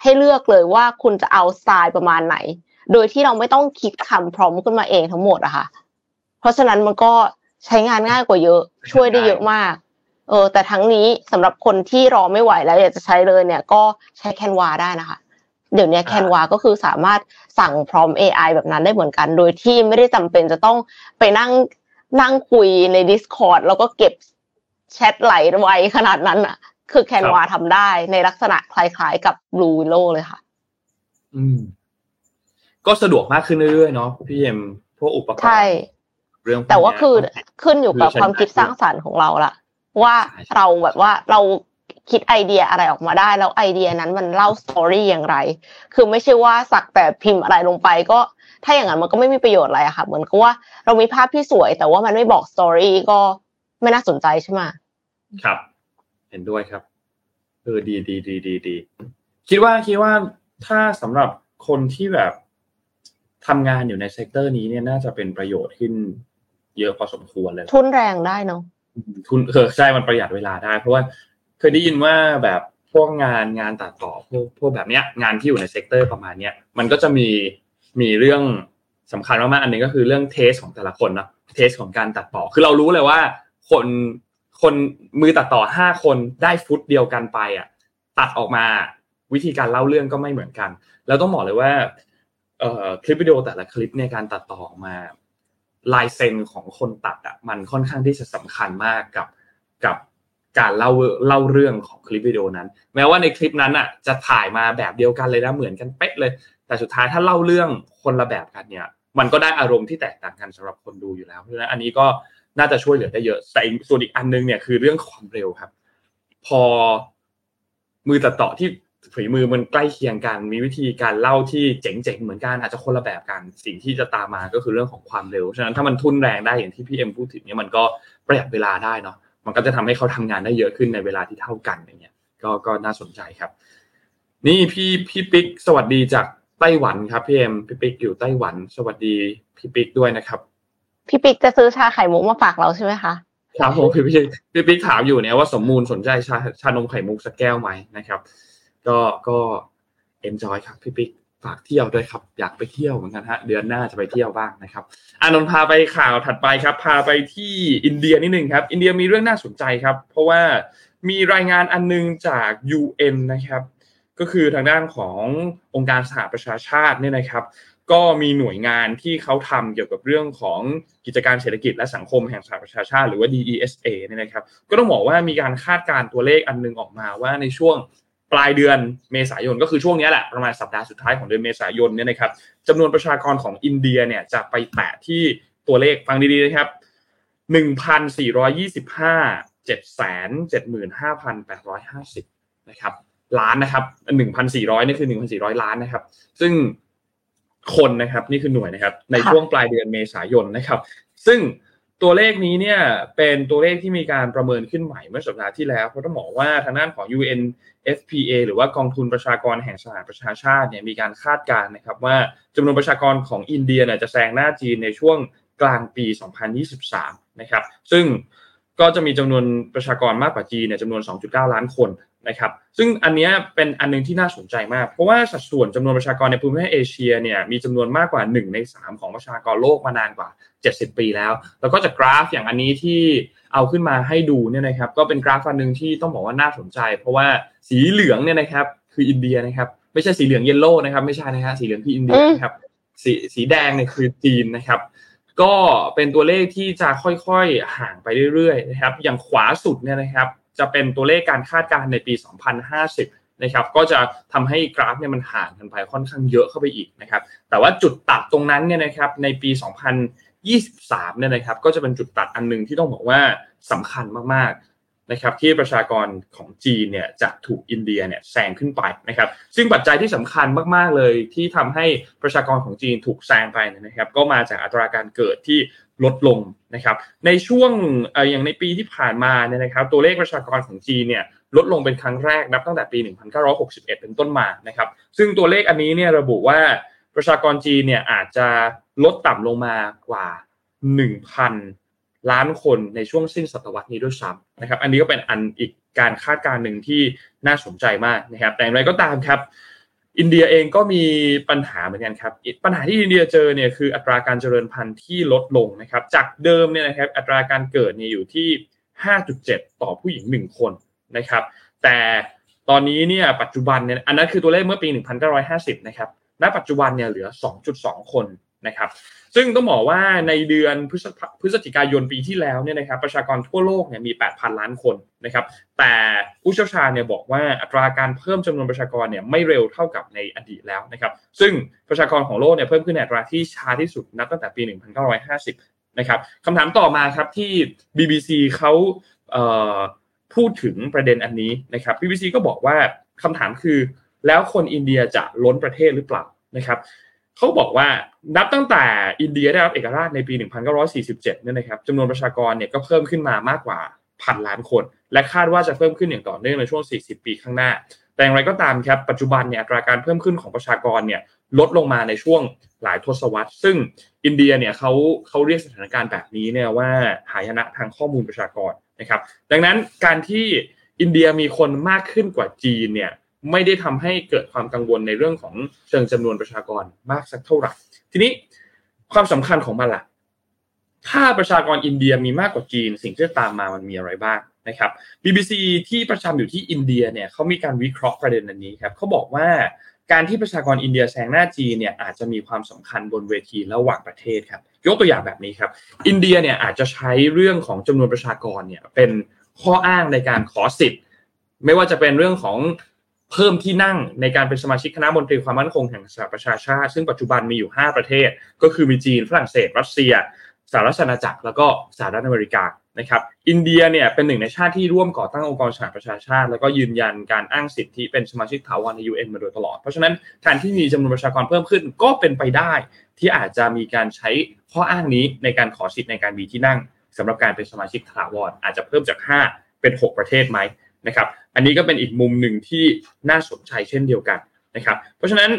ให้เลือกเลยว่าคุณจะเอาสไตล์ประมาณไหนโดยที่เราไม่ต้องคิดคำพร้อมขึ้นมาเองทั้งหมดอะค่ะเพราะฉะนั้นมันก็ใช้งานง่ายกว่าเยอะช่วยได้เยอะมากเออแต่ทั้งนี้สำหรับคนที่รอไม่ไหวแล้วอยากจะใช้เลยเนี่ยก็ใช้ Canva ได้นะคะเดี๋ยวนี้ Canva ก็คือสามารถสั่งพร้อม เอ ไอ แบบนั้นได้เหมือนกันโดยที่ไม่ได้จำเป็นจะต้องไปนั่งนั่งคุยใน Discord แล้วก็เก็บแชทไหลไวขนาดนั้นน่ะ คือ Canva ทำได้ในลักษณะคล้ายๆกับ Blue Willow เลยค่ะอืมก็สะดวกมากขึ้นเรื่อยๆเนาะพี่เอ็มพวกอุปกรณ์ใช่เรื่องแต่ว่าคือขึ้นอยู่กับความคิดสร้างสรรค์ของเราล่ะว่าเราแบบว่าเราคิดไอเดียอะไรออกมาได้แล้วไอเดียนั้นมันเล่าสตอรี่อย่างไรคือไม่ใช่ว่าสักแต่พิมพ์อะไรลงไปก็ถ้าอย่างนั้นมันก็ไม่มีประโยชน์อะไรอะค่ะเหมือนกับว่าเรามีภาพที่สวยแต่ว่ามันไม่บอกสตอรี่ก็ไม่น่าสนใจใช่ไหมครับเห็นด้วยครับเออดีดีดีดีดีคิดว่าคิดว่าถ้าสำหรับคนที่แบบทำงานอยู่ในเซกเตอร์นี้เนี่ยน่าจะเป็นประโยชน์ขึ้นเยอะพอสมควรเลยทุนแรงได้เนาะทุนเออใช่มันประหยัดเวลาได้เพราะว่าเคยได้ยินว่าแบบพวกงานงานตัดต่อพวกพวกแบบเนี้ยงานที่อยู่ในเซกเตอร์ประมาณเนี้ยมันก็จะมีมีเรื่องสำคัญมากๆอันนึงก็คือเรื่องเทสของแต่ละคนเนาะเทสของการตัดต่อคือเรารู้เลยว่าคนคนมือตัดต่อห้าคนได้ฟุตเดียวกันไปอ่ะตัดออกมาวิธีการเล่าเรื่องก็ไม่เหมือนกันแล้วต้องบอกเลยว่าเอ่อคลิปวิดีโอแต่ละคลิปในการตัดต่อออกมาลายเซ็นของคนตัดอ่ะมันค่อนข้างที่จะสำคัญมากกับกับการเล่าเล่าเรื่องของคลิปวิดีโอนั้นแม้ว่าในคลิปนั้นอ่ะจะถ่ายมาแบบเดียวกันเลยนะเหมือนกันเป๊ะเลยแต่สุดท้ายถ้าเล่าเรื่องคนละแบบกันเนี่ยมันก็ได้อารมณ์ที่แตกต่างกันสำหรับคนดูอยู่แล้วเพราะฉะนั้นอันนี้ก็น่าจะช่วยเหลือได้เยอะแต่ส่วนอีกอันนึงเนี่ยคือเรื่องความเร็วครับพอมือตัดต่อที่ฝีมือมันใกล้เคียงกันมีวิธีการเล่าที่เจ๋งๆเหมือนกันอาจจะคนละแบบกันสิ่งที่จะตามมาก็คือเรื่องของความเร็วฉะนั้นถ้ามันทุนแรงได้อย่างที่พี่เอ็มพูดถึงเนี่ยมันก็ประหยัดเวลาได้เนาะมันก็จะทำให้เขาทำงานได้เยอะขึ้นในเวลาที่เท่ากันอย่างเงี้ยก็ก็น่าสนใจครับนี่พี่พี่ปิ๊กสวัสดีจากไต้หวันครับพี่เอ็มพี่ปิ๊กอยู่ไต้หวันสวัสดีพี่ปิ๊กด้วยนะครับพี่ปิ๊กจะซื้อชาไข่มุกมาฝากเราใช่ไหมคะครับผมพี่ปิ๊กพี่ปิ๊กถามอยู่เนี่ยว่าสมมูลสนใจชาชานมไข่มุกสักแก้วไหมนะครับก็ก็เอ็นจอยครับพี่ปิ๊กฝากเที่ยวด้วยครับอยากไปเที่ยวเหมือนกันฮะเดือนหน้าจะไปเที่ยวบ้างนะครับอานนท์พาไปข่าวถัดไปครับพาไปที่อินเดียนิดนึงครับอินเดียมีเรื่องน่าสนใจครับเพราะว่ามีรายงานอันนึงจาก ยู เอ็น นะครับก็คือทางด้านขององค์การสหประชาชาติเนี่ยนะครับก็มีหน่วยงานที่เขาทำเกี่ยวกับเรื่องของกิจการเศรษฐกิจและสังคมแห่งสหประชาชาติหรือว่า ดี อี เอส เอ เนี่ยนะครับก็ต้องบอกว่ามีการคาดการณ์ตัวเลขอันนึงออกมาว่าในช่วงปลายเดือนเมษายนก็คือช่วงนี้แหละประมาณสัปดาห์สุดท้ายของเดือนเมษายนเนี่ยนะครับจำนวนประชากรของอินเดียเนี่ยจะไปแตะที่ตัวเลขฟังดีๆนะครับ หนึ่งพันสี่ร้อยยี่สิบห้า เจ็ดแสนเจ็ดหมื่นห้าพันแปดร้อยห้าสิบ นะครับล้านนะครับ หนึ่งพันสี่ร้อย นี่คือ หนึ่งพันสี่ร้อย ล้านนะครับซึ่งคนนะครับนี่คือหน่วยนะครับในช่วงปลายเดือนเมษายนนะครับซึ่งตัวเลขนี้เนี่ยเป็นตัวเลขที่มีการประเมินขึ้นใหม่เมื่อสัปดาห์ที่แล้วเพราะต้องบอกว่าทางด้านของ ยู เอ็น เอฟ พี เอ หรือว่ากองทุนประชากรแห่งสหประชาชาติเนี่ยมีการคาดการณ์นะครับว่าจำนวนประชากรของอินเดียเนี่ยจะแซงหน้าจีนในช่วงกลางปีสองพันยี่สิบสามนะครับซึ่งก็จะมีจำนวนประชากรมากกว่าจีนเนี่ยจำนวน สองจุดเก้า ล้านคนนะครับซึ่งอันนี้เป็นอันนึงที่น่าสนใจมากเพราะว่าสัดส่วนจำนวนประชากรในภูมิภาคเอเชียเนี่ยมีจำนวนมากกว่าหนึ่งในสามของประชากรโลกมานานกว่าเจ็ดสิบปีแล้วแล้วก็จากกราฟอย่างอันนี้ที่เอาขึ้นมาให้ดูเนี่ยนะครับก็เป็นกราฟอันนึงที่ต้องบอกว่าน่าสนใจเพราะว่าสีเหลืองเนี่ยนะครับคืออินเดียนะครับไม่ใช่สีเหลืองเยลโล่นะครับไม่ใช่นะฮะสีเหลืองคืออินเดียนะครับสีสีแดงเนี่ยคือจีนนะครับก็เป็นตัวเลขที่จะค่อยๆห่างไปเรื่อยๆนะครับอย่างขวาสุดเนี่ยนะครับจะเป็นตัวเลขการคาดการณ์ในปีสองพันห้าสิบนะครับก็จะทำให้กราฟเนี่ยมันห่างกันไปค่อนข้างเยอะเข้าไปอีกนะครับแต่ว่าจุดตัดตรงนั้นเนี่ยนะครับในปีสองพันยี่สิบสามเนี่ยนะครับก็จะเป็นจุดตัดอันนึงที่ต้องบอกว่าสำคัญมากๆนะครับที่ประชากรของจีนเนี่ยจะถูกอินเดียเนี่ยแซงขึ้นไปนะครับซึ่งปัจจัยที่สำคัญมากๆเลยที่ทำให้ประชากรของจีนถูกแซงไปนะครับก็มาจากอัตราการเกิดที่ลดลงนะครับในช่วงเอ่ออย่างในปีที่ผ่านมาเนี่ยนะครับตัวเลขประชากรของจีนเนี่ยลดลงเป็นครั้งแรกนับตั้งแต่ปีหนึ่งพันเก้าร้อยหกสิบเอ็ดเป็นต้นมานะครับซึ่งตัวเลขอันนี้เนี่ยระบุว่าประชากรจีนเนี่ยอาจจะลดต่ำลงมากว่า หนึ่งพัน ล้านคนในช่วงสิ้นศตวรรษนี้ด้วยซ้ำนะครับอันนี้ก็เป็นอันอีกการคาดการณ์หนึ่งที่น่าสนใจมากนะครับแต่อย่างไรก็ตามครับอินเดียเองก็มีปัญหาเหมือนกันครับปัญหาที่อินเดียเจอเนี่ยคืออัตราการเจริญพันธุ์ที่ลดลงนะครับจากเดิมเนี่ยนะครับอัตราการเกิดเนี่ยอยู่ที่ ห้าจุดเจ็ด ต่อผู้หญิงหนึ่งคนนะครับแต่ตอนนี้เนี่ยปัจจุบันเนี่ยอันนั้นคือตัวเลขเมื่อปีหนึ่งพันเก้าร้อยห้าสิบนะครับณปัจจุบันเนี่ยเหลือ สองจุดสอง คน นะครับซึ่งต้องบอกว่าในเดือนพฤศจิกายนปีที่แล้วเนี่ยนะครับประชากรทั่วโลกเนี่ยมี แปดพัน ล้านคนนะครับแต่ผู้เชี่ยวชาญเนี่ยบอกว่าอัตราการเพิ่มจำนวนประชากรเนี่ยไม่เร็วเท่ากับในอดีตแล้วนะครับซึ่งประชากรของโลกเนี่ยเพิ่มขึ้นในอัตราที่ช้าที่สุดนับตั้งแต่ปีหนึ่งพันเก้าร้อยห้าสิบนะครับคำถามต่อมาครับที่ บี บี ซี เขาเอ่อพูดถึงประเด็นอันนี้นะครับ บี บี ซี ก็บอกว่าคำถามคือแล้วคนอินเดียจะล้นประเทศหรือเปล่านะครับเขาบอกว่านับตั้งแต่อินเดียได้รับเอกราชในปีหนึ่งพันเก้าร้อยสี่สิบเจ็ดเนี่ยนะครับจำนวนประชากรเนี่ยก็เพิ่มขึ้นมามากกว่าพันล้านคนและคาดว่าจะเพิ่มขึ้นอย่างต่อเนื่องในช่วงสี่สิบปีข้างหน้าแต่อย่างไรก็ตามครับปัจจุบันเนี่ยอัตราการเพิ่มขึ้นของประชากรเนี่ยลดลงมาในช่วงหลายทศวรรษซึ่งอินเดียเนี่ยเขาเขาเรียกสถานการณ์แบบนี้เนี่ยว่าหายนะทางข้อมูลประชากรนะครับดังนั้นการที่อินเดียมีคนมากขึ้นกว่าจีนเนี่ยไม่ได้ทำให้เกิดความกังวลในเรื่องของเชิงจำนวนประชากรมากสักเท่าไหร่ทีนี้ความสำคัญของมันล่ะถ้าประชากรอินเดียมีมากกว่าจีนสิ่งที่ตามมามันมีอะไรบ้างนะครับ บี บี ซี ที่ประจำอยู่ที่อินเดียเนี่ยเขามีการวิเคราะห์ประเด็นอันนี้ครับเขาบอกว่าการที่ประชากรอินเดียแซงหน้าจีนเนี่ยอาจจะมีความสำคัญบนเวทีระหว่างประเทศครับยกตัวอย่างแบบนี้ครับอินเดียเนี่ยอาจจะใช้เรื่องของจำนวนประชากรเนี่ยเป็นข้ออ้างในการขอสิทธิ์ไม่ว่าจะเป็นเรื่องของเพิ่มที่นั่งในการเป็นสมาชิกคณะมนตรีความมั่นคงแห่งสหประชาชาติซึ่งปัจจุบันมีอยู่ห้าประเทศก็คือมีจีนฝรั่งเศสรัสเซียสหราชอาณาจักรแล้วก็สหรัฐอเมริกานะครับอินเดียเนี่ยเป็นหนึ่งในชาติที่ร่วมก่อตั้งองค์กรสหประชาชาติแล้วก็ยืนยันการอ้างสิทธิเป็นสมาชิกถาวรใน ยู เอ็น มาโดยตลอดเพราะฉะนั้นแทนที่มีจำนวนประชากรเพิ่มขึ้นก็เป็นไปได้ที่อาจจะมีการใช้ข้ออ้างนี้ในการขอสิทธิในการมีที่นั่งสำหรับการเป็นสมาชิกถาวรอาจจะเพิ่มจากห้าเป็นหกประเทศไหมนะครับอันนี้ก็เป็นอีกมุมหนึ่งที่น่าสนใจเช่นเดียวกันนะครับเพราะฉะนั้น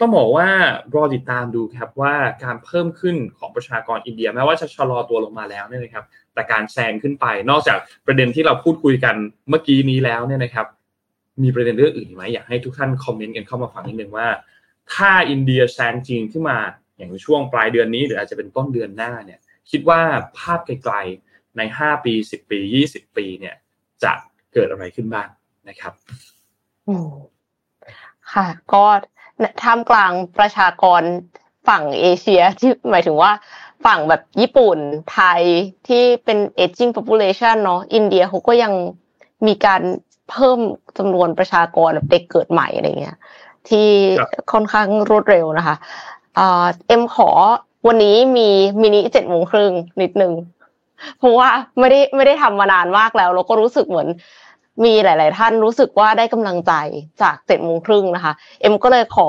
ต้องบอกว่ารอติดตามดูครับว่าการเพิ่มขึ้นของประชากรอินเดียแม้ว่าจะชะลอตัวลงมาแล้วเนี่ยนะครับแต่การแซงขึ้นไปนอกจากประเด็นที่เราพูดคุยกันเมื่อกี้นี้แล้วเนี่ยนะครับมีประเด็นเรื่องอื่นไหมอยากให้ทุกท่านคอมเมนต์กันเข้ามาฟังนิดนึงว่าถ้าอินเดียแซงจีนขึ้นมาอย่างในช่วงปลายเดือนนี้หรืออาจจะเป็นต้นเดือนหน้าเนี่ยคิดว่าภาพไกลๆในห้าปีสิบปียี่สิบปีเนี่ยจะเกิดอะไรขึ้นบ้างนะครับอืมค่ะก็ท่ามกลางประชากรฝั่งเอเชียที่หมายถึงว่าฝั่งแบบญี่ปุ่นไทยที่เป็น aging population เนาะอินเดียเขาก็ยังมีการเพิ่มจำนวนประชากรเด็กเกิดใหม่อะไรเงี้ยที่ค่อนข้างรวดเร็วนะคะเอ่อเอ็มขอวันนี้มีมินิ เจ็ดโมงครึ่งนิดนึงเพราะว่าไม่ได้ไม่ได้ทำมานานมากแล้วแล้วก็รู้สึกเหมือนมีหลายๆท่านรู้สึกว่าได้กำลังใจจาก เจ็ดโมงครึ่งนะคะเอ็มก็เลยขอ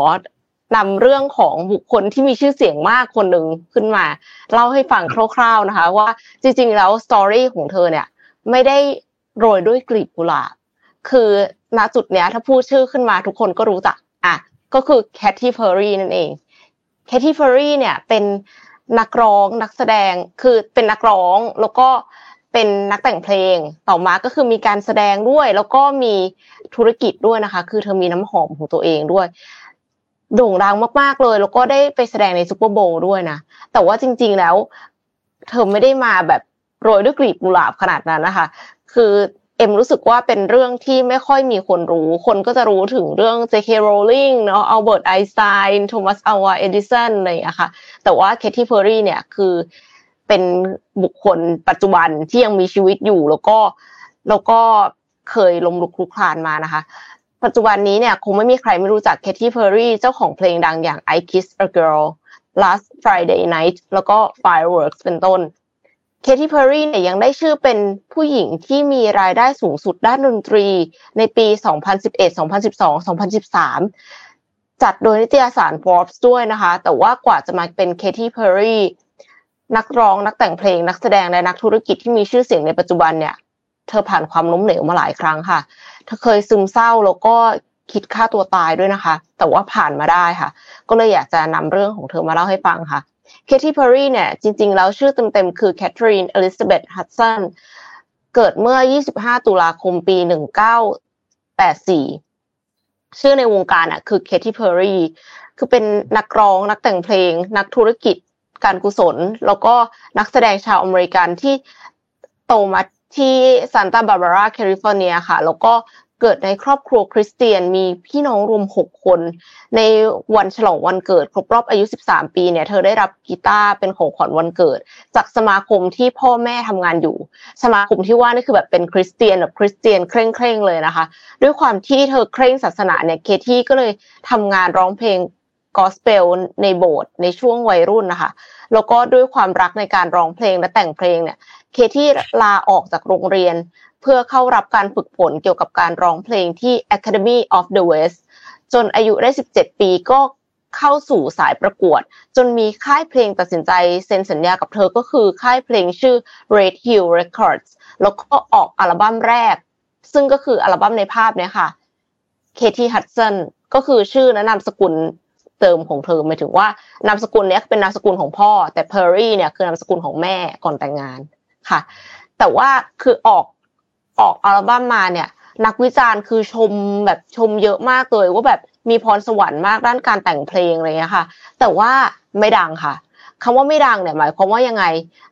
นำเรื่องของบุคคลที่มีชื่อเสียงมากคนหนึ่งขึ้นมาเล่าให้ฟังคร่าวๆนะคะว่าจริงๆแล้วสตอรี่ของเธอเนี่ยไม่ได้โรยด้วยกลีบกุหลาบคือณจุดเนี้ยถ้าพูดชื่อขึ้นมาทุกคนก็รู้จักอ่ะก็คือ Katy Perry นั่นเอง Katy Perry เนี่ยเป็นนักร้องนักแสดงคือเป็นนักร้องแล้วก็เป็นนักแต่งเพลงต่อมาก็คือมีการแสดงด้วยแล้วก็มีธุรกิจด้วยนะคะคือเธอมีน้ำหอมของตัวเองด้วยโด่งดังมากๆเลยแล้วก็ได้ไปแสดงใน Super Bowl ด้วยนะแต่ว่าจริงๆแล้วเธอไม่ได้มาแบบโรยด้วยกลีบกุหลาบขนาดนั้นนะคะคือเอ็มรู้สึกว่าเป็นเรื่องที่ไม่ค่อยมีคนรู้คนก็จะรู้ถึงเรื่อง เจ เค Rowling เนาะ Albert Einstein Thomas Alva Edison อะไรอย่างเงี้ยค่ะแต่ว่า Katy Perry เนี่ยคือเป็นบุคคลปัจจุบันที่ยังมีชีวิตอยู่แล้วก็แล้วก็เคยล้มลุกคลุกคลานมานะคะปัจจุบันนี้เนี่ยคงไม่มีใครไม่รู้จัก Katy Perry เจ้าของเพลงดังอย่าง I Kissed a Girl Last Friday Night แล้วก็ Fireworks เป็นต้นKaty Perry เนี่ยยังได้ชื่อเป็นผู้หญิงที่มีรายได้สูงสุดด้านดนตรีในปีสองพันสิบเอ็ด สองพันสิบสอง สองพันสิบสามจัดโดยนิตยสาร Forbes ด้วยนะคะแต่ว่ากว่าจะมาเป็น Katy Perry นักร้องนักแต่งเพลงนักแสดงและนักธุรกิจที่มีชื่อเสียงในปัจจุบันเนี่ยเธอผ่านความล้มเหลวมาหลายครั้งค่ะเธอเคยซึมเศร้าแล้วก็คิดฆ่าตัวตายด้วยนะคะแต่ว่าผ่านมาได้ค่ะก็เลยอยากจะนำเรื่องของเธอมาเล่าให้ฟังค่ะKaty Perry เนี่ยจริงๆแล้วชื่อเต็มๆคือ Catherine Elizabeth Hudson เกิดเมื่อยี่สิบห้าตุลาคมปีหนึ่งพันเก้าร้อยแปดสิบสี่ชื่อในวงการอ่ะคือ Katy Perry คือเป็นนักร้องนักแต่งเพลงนักธุรกิจการกุศลแล้วก็นักแสดงชาวอเมริกันที่โตมาที่ซานตาบาร์บาราแคลิฟอร์เนียค่ะแล้วก็ เกิดในครอบครัวคริสเตียนมีพี่น้องรวมหกคนในวันฉลองวันเกิดครบรอบอายุสิบสามปีเนี่ยเธอได้รับกีตาร์เป็นของขวัญวันเกิดจากสมาคมที่พ่อแม่ทำงานอยู่สมาคมที่ว่านี่คือแบบเป็นคริสเตียนแบบคริสเตียนเคร่งๆเลยนะคะด้วยความที่เธอเคร่งศาสนาเนี่ยเคที่ก็เลยทำงานร้องเพลงกอสเปลในโบสถ์ในช่วงวัยรุ่นนะคะแล้วก็ด้วยความรักในการร้องเพลงและแต่งเพลงเนี่ยเคที่ลาออกจากโรงเรียนเพื่อเข้ารับการฝึกฝนเกี่ยวกับการร้องเพลงที่ Academy of the West จนอายุได้สิบเจ็ดปีก็เข้าสู่สายประกวดจนมีค่ายเพลงตัดสินใจเซ็นสัญญากับเธอก็คือค่ายเพลงชื่อ Red Hill Records แล้วก็ออกอัลบั้มแรกซึ่งก็คืออัลบั้มในภาพเนี่ยค่ะ Katy Hudson ก็คือชื่อและนามสกุลเติมของเธอหมายถึงว่านามสกุลเนี้ยเป็นนามสกุลของพ่อแต่ Perry เนี่ยคือนามสกุลของแม่ก่อนแต่งงานค่ะแต่ว่าคือออกออกอัลบั้มมาเนี่ยนักวิจารณ์คือชมแบบชมเยอะมากเลยว่าแบบมีพรสวรรค์มากด้านการแต่งเพลงอะไรเงี้ยค่ะแต่ว่าไม่ดังค่ะคำว่าไม่ดังเนี่ยหมายความว่ายังไง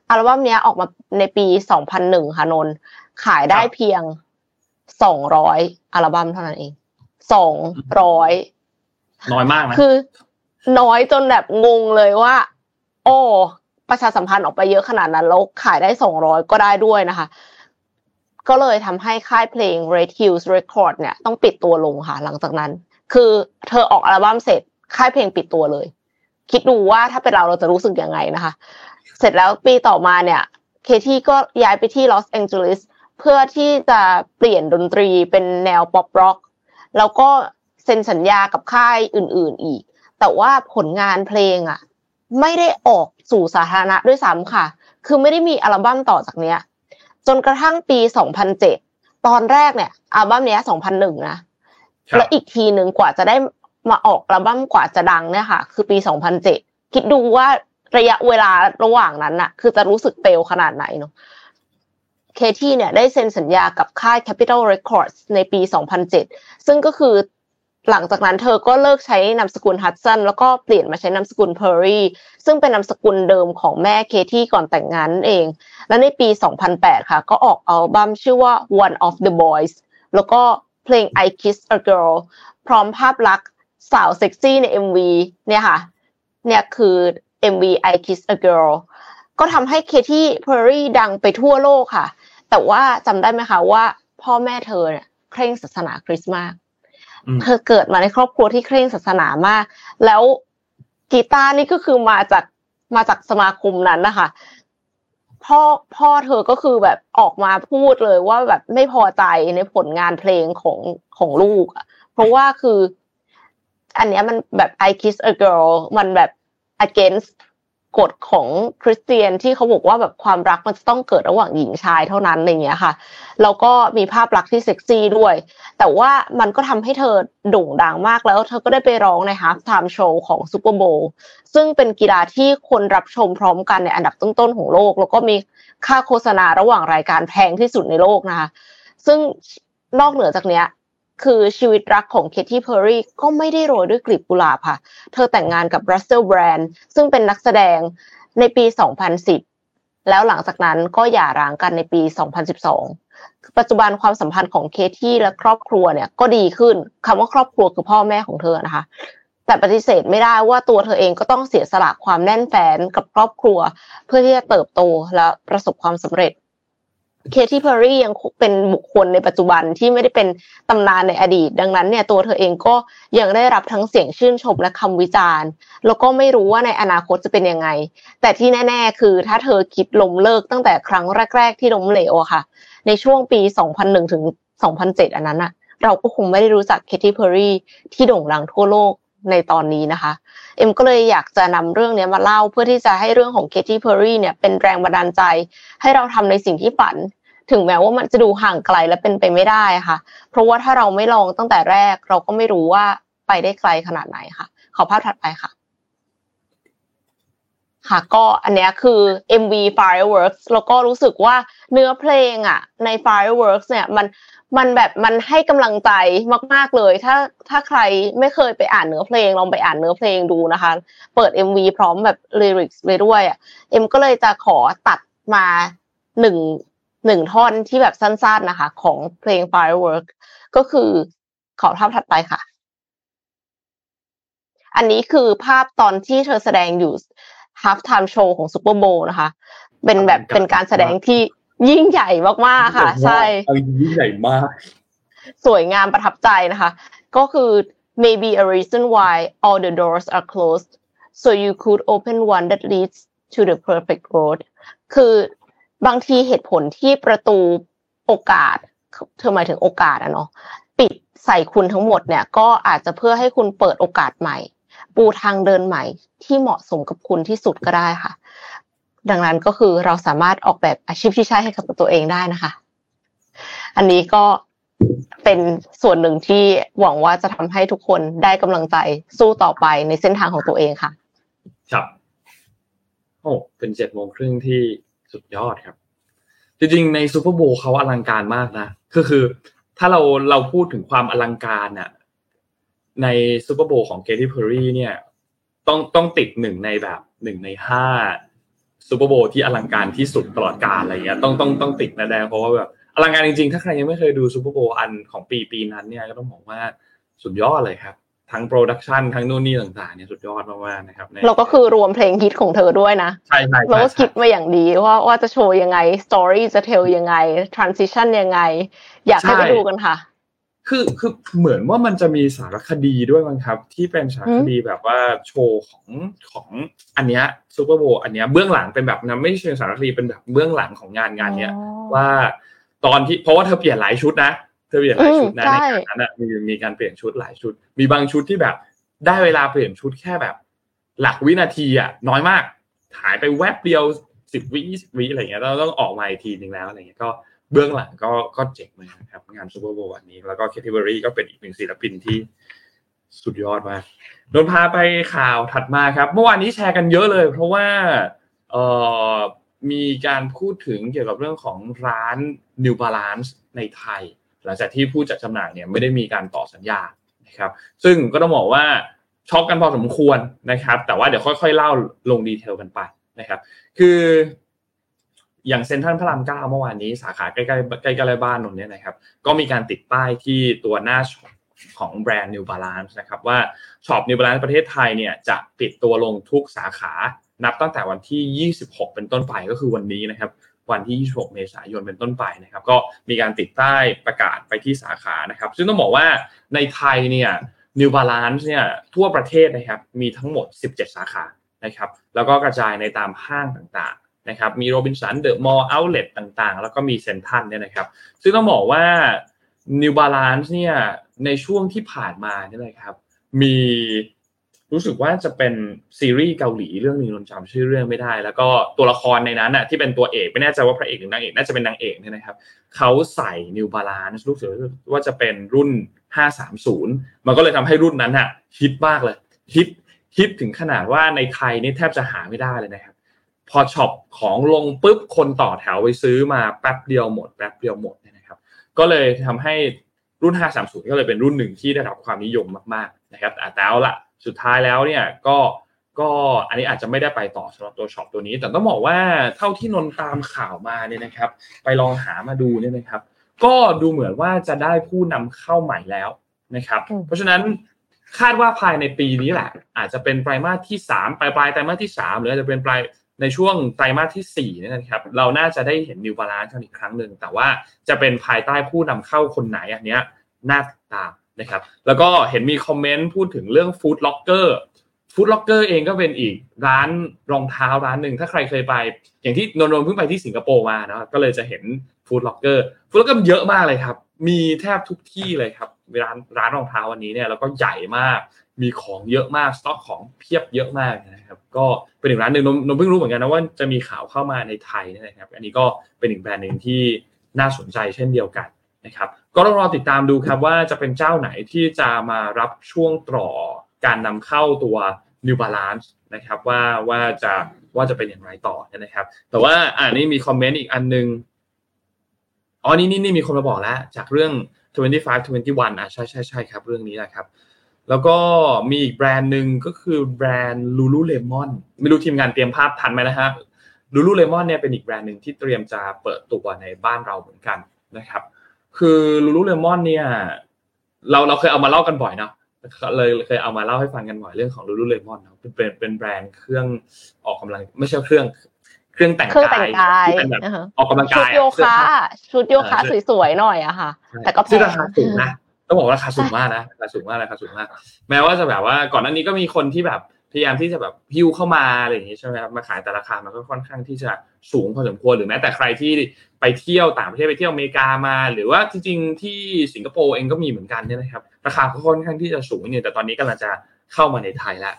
อัลบั้มเนี้ยออกมาในปีสองพันหนึ่งค่ะนนขายได้เพียงสองร้อยอัลบั้มเท่านั้นเองสองร้อยน้อยมากนะคือน้อยจนแบบงงเลยว่าโอ้ประชาสัมพันธ์ออกไปเยอะขนาดนั้นแล้วขายได้สองร้อยก็ได้ด้วยนะคะก็เลยทำให้ค่ายเพลง Red Hills Record เนี่ยต้องปิดตัวลงค่ะหลังจากนั้นคือเธอออกอัลบั้มเสร็จค่ายเพลงปิดตัวเลยคิดดูว่าถ้าเป็นเราเราจะรู้สึกยังไงนะคะเสร็จแล้วปีต่อมาเนี่ยเคที่ก็ย้ายไปที่ลอสแองเจลิสเพื่อที่จะเปลี่ยนดนตรีเป็นแนวป๊อปร็อกแล้วก็เซ็นสัญญากับค่ายอื่นๆอีกแต่ว่าผลงานเพลงอ่ะไม่ได้ออกสู่สาธารณะด้วยซ้ำค่ะคือไม่ได้มีอัลบั้มต่อจากเนี้ยจนกระทั่งปีสองพันเจ็ดตอนแรกเนี่ยอัลบั้มเนี้ยสองพันหนึ่งนะแล้วอีกทีนึงกว่าจะได้มาออกอัลบั้มกว่าจะดังเนี่ยค่ะคือปีสองพันเจ็ดคิดดูว่าระยะเวลาระหว่างนั้นน่ะคือจะรู้สึกเฟลขนาดไหนเนาะเคที่เนี่ยได้เซ็นสัญญากับค่าย Capital Records ในปีสองพันเจ็ดซึ่งก็คือหลังจากนั้นเธอก็เลิกใช้นามสกุล Hudson แล้วก็เปลี่ยนมาใช้นามสกุล Perry ซึ่งเป็นนามสกุลเดิมของแม่เคที่ก่อนแต่งงานนั่นเองและในปีสองพันแปดค่ะก็ออกอัลบั้มชื่อว่า One of the Boys แล้วก็เพลง I Kissed a Girl พร้อมภาพลักษณ์สาวเซ็กซี่ใน เอ็ม วี เนี่ยค่ะเนี่ยคือ เอ็ม วี I Kissed a Girl ก็ทำให้เคที่ Perry ดังไปทั่วโลกค่ะแต่ว่าจำได้ไหมคะว่าพ่อแม่เธอเนี่ยเคร่งศาสนาคริสต์มากเธอเกิดมาในครอบครัวที่เคร่งศาสนามากแล้วกีตาร์นี่ก็คือมาจากมาจากสมาคมนั้นนะคะพ่อพ่อเธอก็คือแบบออกมาพูดเลยว่าแบบไม่พอใจในผลงานเพลงของของลูกเพราะว่าคืออันเนี้ยมันแบบ I Kiss a Girl มันแบบ against กฎของคริสเตียนที่เขาบอกว่าแบบความรักมันจะต้องเกิดระหว่างหญิงชายเท่านั้นอะไรอย่างเงี้ยค่ะแล้วก็มีภาพลักษณ์ที่เซ็กซี่ด้วยแต่ว่ามันก็ทำให้เธอโด่งดังมากแล้วเธอก็ได้ไปร้องใน Half Time Show ของ Super Bowl ซึ่งเป็นกีฬาที่คนรับชมพร้อมกันในอันดับต้นๆของโลกแล้วก็มีค่าโฆษณาระหว่างรายการแพงที่สุดในโลกนะคะซึ่งนอกเหนือจากเนี้ยคือชีวิตรักของ Katy Perry ก็ไม่ได้โรยด้วยกลีบกุหลาบค่ะเธอแต่งงานกับ Russell Brand ซึ่งเป็นนักแสดงในปีสองพันสิบแล้วหลังจากนั้นก็หย่าร้างกันในปีสองพันสิบสองปัจจุบันความสัมพันธ์ของเคที่และครอบครัวเนี่ยก็ดีขึ้นคำว่าครอบครัวคือพ่อแม่ของเธอนะคะแต่ปฏิเสธไม่ได้ว่าตัวเธอเองก็ต้องเสียสละความแน่นแฟ้นกับครอบครัวเพื่อที่จะเติบโตและประสบความสำเร็จเคที่เพอร์รี่ยังเป็นบุคคลในปัจจุบันที่ไม่ได้เป็นตำนานในอดีตดังนั้นเนี่ยตัวเธอเองก็ยังได้รับทั้งเสียงชื่นชมและคำวิจารณ์แล้วก็ไม่รู้ว่าในอนาคตจะเป็นยังไงแต่ที่แน่ๆคือถ้าเธอคิดล้มเลิกตั้งแต่ครั้งแรกๆที่ล้มเหลวค่ะในช่วงปีสองพันหนึ่งถึงสองพันเจ็ดอันนั้นน่ะเราก็คงไม่ได้รู้จัก Katy Perry ที่โด่งดังทั่วโลกในตอนนี้นะคะเอ็มก็เลยอยากจะนำเรื่องนี้มาเล่าเพื่อที่จะให้เรื่องของ Katy Perry เนี่ยเป็นแรงบันดาลใจให้เราทำในสิ่งที่ฝันถึงแม้ว่ามันจะดูห่างไกลและเป็นไปไม่ได้ค่ะเพราะว่าถ้าเราไม่ลองตั้งแต่แรกเราก็ไม่รู้ว่าไปได้ไกลขนาดไหนค่ะขอภาพถัดไปค่ะค่ะก็อันเนี้ยคือ เอ็ม วี Fireworks แล้วก็รู้สึกว่าเนื้อเพลงอ่ะใน Fireworks เนี่ยมันมันแบบมันให้กำลังใจมากๆเลยถ้าถ้าใครไม่เคยไปอ่านเนื้อเพลงลองไปอ่านเนื้อเพลงดูนะคะเปิด เอ็ม วี พร้อมแบบ lyrics ไปด้วยอ่ะเอ็มก็เลยจะขอตัดมา1 หนึ่งท่อนที่แบบสั้นๆนะคะของเพลง Fireworks ก็คือขอภาพถัดไปค่ะอันนี้คือภาพตอนที่เธอแสดงอยู่ Half Time Show ของ Super Bowl นะคะเป็นแบบเป็นการแสดงที่ยิ่งใหญ่มากๆค่ะใช่ยิ่งใหญ่มากสวยงามประทับใจนะคะก็คือ maybe a reason why all the doors are closed so you could open one that leads to the perfect road คือบางทีเหตุผลที่ประตูโอกาสเธอหมายถึงโอกาสอะเนาะปิดใส่คุณทั้งหมดเนี่ยก็อาจจะเพื่อให้คุณเปิดโอกาสใหม่ปูทางเดินใหม่ที่เหมาะสมกับคุณที่สุดก็ได้ค่ะดังนั้นก็คือเราสามารถออกแบบอาชีพที่ใช่ให้กับตัวเองได้นะคะอันนี้ก็เป็นส่วนหนึ่งที่หวังว่าจะทำให้ทุกคนได้กำลังใจสู้ต่อไปในเส้นทางของตัวเองค่ะครับโอ้เป็นเจ็ดโมงครึ่งที่สุดยอดครับจริงๆในซูเปอร์โบว์เขาอลังการมากนะก็คือถ้าเราเราพูดถึงความอลังการน่ะในซูเปอร์โบว์ของ Katy Perry เนี่ยต้องต้องติดหนึ่งในแบบหนึ่งในห้าซูเปอร์โบว์ที่อลังการที่สุดตลอดกาลอะไรเงี้ยต้องต้องต้องติดแน่ๆเพราะว่าแบบอลังการจริงๆถ้าใครยังไม่เคยดูซูเปอร์โบว์อันของปีปีนั้นเนี่ยก็ต้องบอกว่าสุดยอดเลยครับทั้งโปรดักชันทั้งนู่นนี่ต่างๆเนี่ยสุดยอดมากๆนะครับเราก็คือรวมเพลงฮิตของเธอด้วยนะใช่ๆเราก็คิดมาอย่างดีว่าว่าจะโชว์ยังไงสตอรี่จะเทลยังไงทรานซิชั่นยังไงอยากให้ไปดูกันค่ะคือคือเหมือนว่ามันจะมีสารคดีด้วยมั้งครับที่เป็นสารคดีแบบว่าโชว์ของของอันเนี้ยซูเปอร์โบว์อันเนี้ยเบื้องหลังเป็นแบบนะไม่ใช่สารคดีเป็นแบบเบื้องหลังของงานงานเนี้ยว่าตอนที่เพราะว่าเธอเปลี่ยนหลายชุดนะเธอเปลี่ยนหลายชุดนะในครั้งนั้นมีมีการเปลี่ยนชุดหลายชุดมีบางชุดที่แบบได้เวลาเปลี่ยนชุดแค่แบบหลักวินาทีอ่ะน้อยมากหายไปแวบเดียวสิบวิยี่สิบวิอะไรเงี้ยเราต้องออกมาอีกทีนึงแล้วอะไรเงี้ยก็เบื้องหลังก็ก็เจ๋งเลยนะครับงานซูเปอร์โบว์อันนี้แล้วก็แคททิเกอรี่ก็เป็นอีกหนึ่งศิลปินที่สุดยอดมากโดนพาไปข่าวถัดมาครับเมื่อวานนี้แชร์กันเยอะเลยเพราะว่าเอ่อมีการพูดถึงเกี่ยวกับเรื่องของร้าน New Balance ในไทยหลังจากที่ผู้จัดจำหน่ายเนี่ยไม่ได้มีการต่อสัญญานะครับซึ่งก็ต้องบอกว่าช็อกกันพอสมควรนะครับแต่ว่าเดี๋ยวค่อยๆเล่าลงดีเทลกันไปนะครับคืออย่างเซ็นทรัลพระรามเก้าเมื่อวานนี้สาขาใกล้ๆใกล้ๆบ้านนนท์เนี่ยนะครับก็มีการติดป้ายที่ตัวหน้าของแบรนด์ New Balance นะครับว่าช็อป New Balance ประเทศไทยเนี่ยจะปิดตัวลงทุกสาขานับตั้งแต่วันที่ยี่สิบหกเป็นต้นไปก็คือวันนี้นะครับวันที่ยี่สิบหกเมษายนเป็นต้นไปนะครับก็มีการติดป้ายประกาศไปที่สาขานะครับซึ่งต้องบอกว่าในไทยเนี่ย New Balance เนี่ยทั่วประเทศนะครับมีทั้งหมดสิบเจ็ดสาขานะครับแล้วก็กระจายในตามห้างต่างๆนะครับมีโรบินสันเดอะมอลล์เอาท์เลทต่างๆแล้วก็มีเซ็นทรัลเนี่ยนะครับซึ่งต้องบอกว่า New Balance เนี่ยในช่วงที่ผ่านมาเนี่ยนะครับมีรู้สึกว่าจะเป็นซีรีส์เกาหลีเรื่องนึงนนจำชื่อเรื่องไม่ได้แล้วก็ตัวละครในนั้นน่ะที่เป็นตัวเอกไม่แน่ใจว่าพระเอกหรือนางเอกน่าจะเป็นนางเอกเนี่ยนะครับเขาใส่ New Balance รู้สึกว่าจะเป็นรุ่นห้าสามศูนย์มันก็เลยทำให้รุ่นนั้นน่ะฮิตมากเลยฮิตฮิตถึงขนาดว่าในไทยนี่แทบจะหาไม่ได้เลยนะครับพอช็อปของลงปุ๊บคนต่อแถวไปซื้อมาแป๊บเดียวหมดแป๊บเดียวหมดเนี่ยนะครับก็เลยทำให้รุ่นห้าสามศูนย์ก็เลยเป็นรุ่นหนึ่งที่ได้รับความนิยมมากๆนะครับแต่เอาละสุดท้ายแล้วเนี่ยก็ก็อันนี้อาจจะไม่ได้ไปต่อสำหรับตัวช็อปตัวนี้แต่ต้องบอกว่าเท่าที่นนตามข่าวมาเนี่ยนะครับไปลองหามาดูเนี่ยนะครับก็ดูเหมือนว่าจะได้ผู้นำเข้าใหม่แล้วนะครับเพราะฉะนั้นคาดว่าภายในปีนี้แหละอาจจะเป็นไตรมาสที่สามปลายปลายไตรมาสที่สามหรืออาจจะเป็นปลายในช่วงไตรมาสที่สี่เนี่ยนะครับเราน่าจะได้เห็น New Balance อีกครั้งนึงแต่ว่าจะเป็นภายใต้ผู้นำเข้าคนไหนอันเนี้ยน่าติดตามนะครับแล้วก็เห็นมีคอมเมนต์พูดถึงเรื่องฟู้ดล็อกเกอร์ฟู้ดล็อกเกอร์เองก็เป็นอีกร้านรองเท้าร้านหนึ่งถ้าใครเคยไปอย่างที่นนท์เพิ่งไปที่สิงคโปร์มานะก็เลยจะเห็นฟู้ดล็อกเกอร์ฟู้ดล็อกเกอร์เยอะมากเลยครับมีแทบทุกที่เลยครับร้านร้านรองเท้าวันนี้เนี่ยแล้วก็ใหญ่มากมีของเยอะมากสต็อกของเพียบเยอะมากนะครับก็เป็นอีกร้านหนึ่งนนท์เพิ่งรู้เหมือนกันนะว่าจะมีข่าวเข้ามาในไทยนะครับอันนี้ก็เป็นอีกแบรนด์นึงที่น่าสนใจเช่นเดียวกันนะครับก็ต้องรอติดตามดูครับว่าจะเป็นเจ้าไหนที่จะมารับช่วงต่อการนำเข้าตัว New Balance นะครับว่าว่าจะว่าจะเป็นอย่างไรต่อนะครับแต่ว่าอ่านี่มีคอมเมนต์อีกอันนึงอ๋อนี่นี่นี่มีคนมาบอกแล้วจากเรื่องยี่สิบห้า ยี่สิบเอ็ดอ่ะใช่ใช่ใช่ครับเรื่องนี้นะครับแล้วก็มีอีกแบรนด์นึงก็คือแบรนด์ Lululemon ไม่รู้ทีมงานเตรียมภาพทันไหมนะฮะ Lululemon เนี่ยเป็นอีกแบรนด์นึงที่เตรียมจะเปิดตัวในบ้านเราเหมือนกันนะครับคือ Lululemon เนี่ยเราเราเคยเอามาเล่ากันบ่อยนะเลยเคยเอามาเล่าให้ฟังกันบ่อยเรื่องของ Lululemon นะเป็นเป็นเป็นแบรนด์เครื่องออกกำลังไม่ใช่เครื่องเครื่องแต่งกายออกกำลังกายชุดโยคะชุดโยคะสวยๆหน่อยอะค่ะแต่ก็แพงราคาสูงนะต้องบอกว่าราคาสูงมากนะราคาสูงมากราคาสูงมากแม้ว่าจะแบบว่าก่อนหน้านี้ก็มีคนที่แบบพยายามที่จะแบบฮิ้วเข้ามาอะไรอย่างงี้ใช่ไหมครับมาขายแต่ราคามันก็ค่อนข้างที่จะสูงพอสมควรหรือแม้แต่ใครที่ไปเที่ยวต่างประเทศไปเที่ยวอเมริกามาหรือว่าจริงๆที่สิงคโปร์เองก็มีเหมือนกันเนี่ยนะครับราคาก็ค่อนข้างที่จะสูงเนี่ยแต่ตอนนี้กำลังจะเข้ามาในไทยแล้ว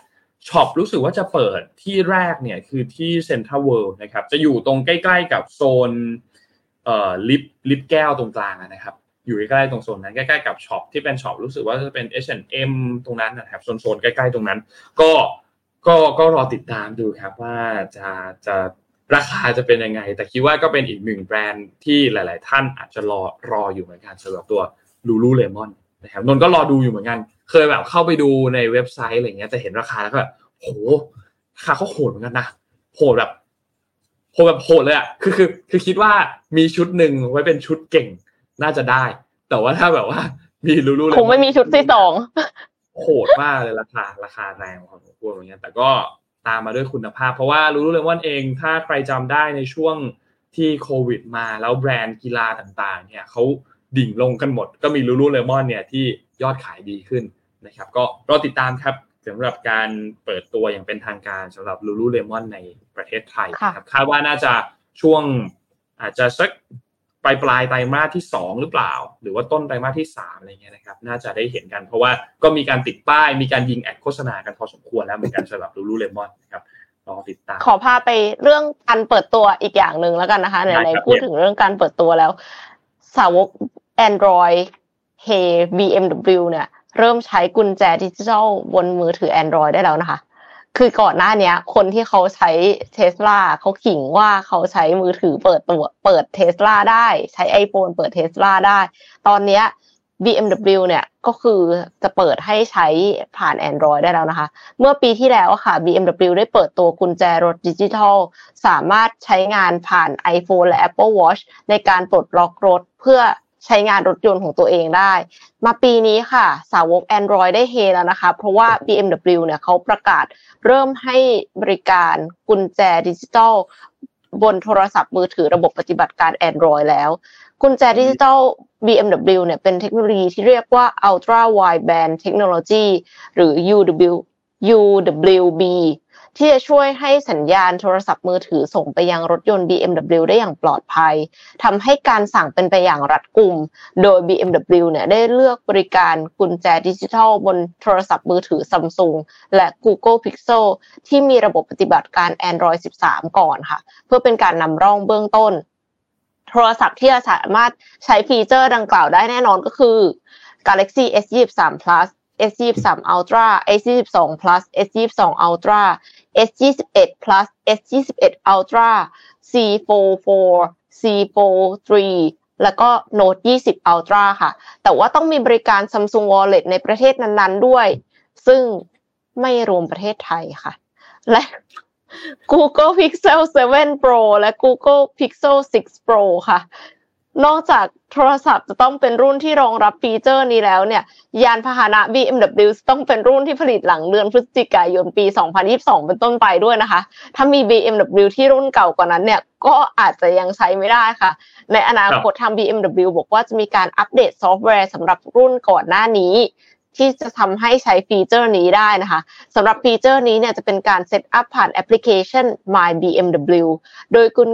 ช็อปรู้สึกว่าจะเปิดที่แรกเนี่ยคือที่เซ็นทรัลเวิลด์นะครับจะอยู่ตรงใกล้ๆกับโซนเอ่อลิฟลิฟแก้วตรงกลางนะครับอยู่ใกล้ๆตรงโซนนั้นใกล้ๆกับช็อปที่เป็นช็อปรู้สึกว่าจะเป็น เอช แอนด์ เอ็ม ตรงนั้นนะครับโซนๆใกล้ๆตรงนั้นก็ก็ก็รอติดตามดูครับว่าจะจะราคาจะเป็นยังไงแต่คิดว่าก็เป็นอีกหนึ่งแบรนด์ที่หลายๆท่านอาจจะรอรออยู่เหมือนกันสำหรับตัว Lululemon นะครับนนก็รอดูอยู่เหมือนกันเคยแบบเข้าไปดูในเว็บไซต์อะไรเงี้ยจะเห็นราคาแล้วก็แบบโหราคาเขาโหดเหมือนกันนะโหดแบบโหดแบบโหดเลยอ่ะคือคือคือคิดว่ามีชุดนึงไว้เป็นชุดเก่งน่าจะได้แต่ว่าถ้าแบบว่ามีลูลูเลยคงไม่มีชุดที่สองโหดมากเลยราคาราคาแรงพอสมควรเหมือนกันแต่ก็ตามมาด้วยคุณภาพเพราะว่าลูลูเลมอนเองถ้าใครจำได้ในช่วงที่โควิดมาแล้วแบรนด์กีฬาต่างๆเนี่ยเขาดิ่งลงกันหมดก็มีลูลูเลมอนเนี่ยที่ยอดขายดีขึ้นนะครับก็รอติดตามครับสำหรับการเปิดตัวอย่างเป็นทางการสำหรับ Lululemon ในประเทศไทยนะครับคาดว่าน่าจะช่วงอาจจะสักปลายปลายไตรมาสที่สองหรือเปล่าหรือว่าต้นไตรมาสที่สามอะไรเงี้ยนะครับน่าจะได้เห็นกันเพราะว่าก็มีการติดป้ายมีการยิงแอดโฆษณากันพอสมควรแล้วเหมือนกันสำหรับ Lululemon นะครับรอติดตามขอพาไปเรื่องการเปิดตัวอีกอย่างนึงแล้วกันนะคะไหนๆพูดถึงเรื่องการเปิดตัวแล้วสาวก Android เฮ บี เอ็ม ดับเบิลยู เนี่ยเริ่มใช้กุญแจดิจิทัลบนมือถือ Android ได้แล้วนะคะคือก่อนหน้านี้คนที่เขาใช้ Tesla เขาขิงว่าเขาใช้มือถือเปิดตัวเปิด Tesla ได้ใช้ iPhone เปิด Tesla ได้ตอนเนี้ย บี เอ็ม ดับเบิลยู เนี่ยก็คือจะเปิดให้ใช้ผ่าน Android ได้แล้วนะคะเมื่อปีที่แล้วค่ะ บี เอ็ม ดับเบิลยู ได้เปิดตัวกุญแจรถดิจิทัลสามารถใช้งานผ่าน iPhone และ Apple Watch ในการปลดล็อกรถเพื่อใช้งานรถยนต์ของตัวเองได้มาปีนี้ค่ะสาวก Android ได้เฮแล้วนะคะเพราะว่า บี เอ็ม ดับเบิลยู เนี่ยเขาประกาศเริ่มให้บริการกุญแจดิจิทัลบนโทรศัพท์มือถือระบบปฏิบัติการ Android แล้วกุญแจดิจิทัล บี เอ็ม ดับเบิลยู เนี่ยเป็นเทคโนโลยีที่เรียกว่า Ultra Wideband Technology หรือ ยู ดับเบิลยู บี ที่จะช่วยให้สัญญาณโทรศัพท์มือถือส่งไปยังรถยนต์ บี เอ็ม ดับเบิลยู ได้อย่างปลอดภัยทำให้การสั่งเป็นไปอย่างรัดกุมโดย บี เอ็ม ดับเบิลยู เนี่ยได้เลือกบริการกุญแจดิจิทัลบนโทรศัพท์มือถือ Samsung และ Google Pixel ที่มีระบบปฏิบัติการ Android สิบสาม ก่อนค่ะเพื่อเป็นการนำร่องเบื้องต้นโทรศัพท์ที่จะสามารถใช้ฟีเจอร์ดังกล่าวได้แน่นอนก็คือ Galaxy เอส ยี่สิบสาม พลัสเอส ยี่สิบสาม อัลตร้า เอส ยี่สิบสอง พลัส เอส ยี่สิบสอง อัลตร้า เอส ยี่สิบเอ็ด พลัส เอส ยี่สิบเอ็ด อัลตร้า ซี สี่สิบสี่ ซี สี่สิบสาม แล้วก็ โน้ต ยี่สิบ อัลตร้า ค่ะแต่ว่าต้องมีบริการ Samsung Wallet ในประเทศนั้นๆด้วยซึ่งไม่รวมประเทศไทยค่ะและ Google Pixel เซเว่น Pro และ Google Pixel ซิกซ์ Pro ค่ะนอกจากโทรศัพท์จะต้องเป็นรุ่นที่รองรับฟีเจอร์นี้แล้วเนี่ยยานพาหนะ บี เอ็ม ดับเบิลยู ต้องเป็นรุ่นที่ผลิตหลังเดือนพฤศจิกายนปีสองพันยี่สิบสองเป็นต้นไปด้วยนะคะถ้ามี บี เอ็ม ดับเบิลยู ที่รุ่นเก่ากว่านั้นเนี่ยก็อาจจะยังใช้ไม่ได้ค่ะในอนาคตทาง บี เอ็ม ดับเบิลยู บอกว่าจะมีการอัปเดตซอฟต์แวร์สำหรับรุ่นก่อนหน้านี้ที่จะทำให้ใช้ฟีเจอร์นี้ได้นะคะสำหรับฟีเจอร์นี้เนี่ยจะเป็นการเซตอัพผ่านแอปพลิเคชัน My บี เอ็ม ดับเบิลยู โดยคุณ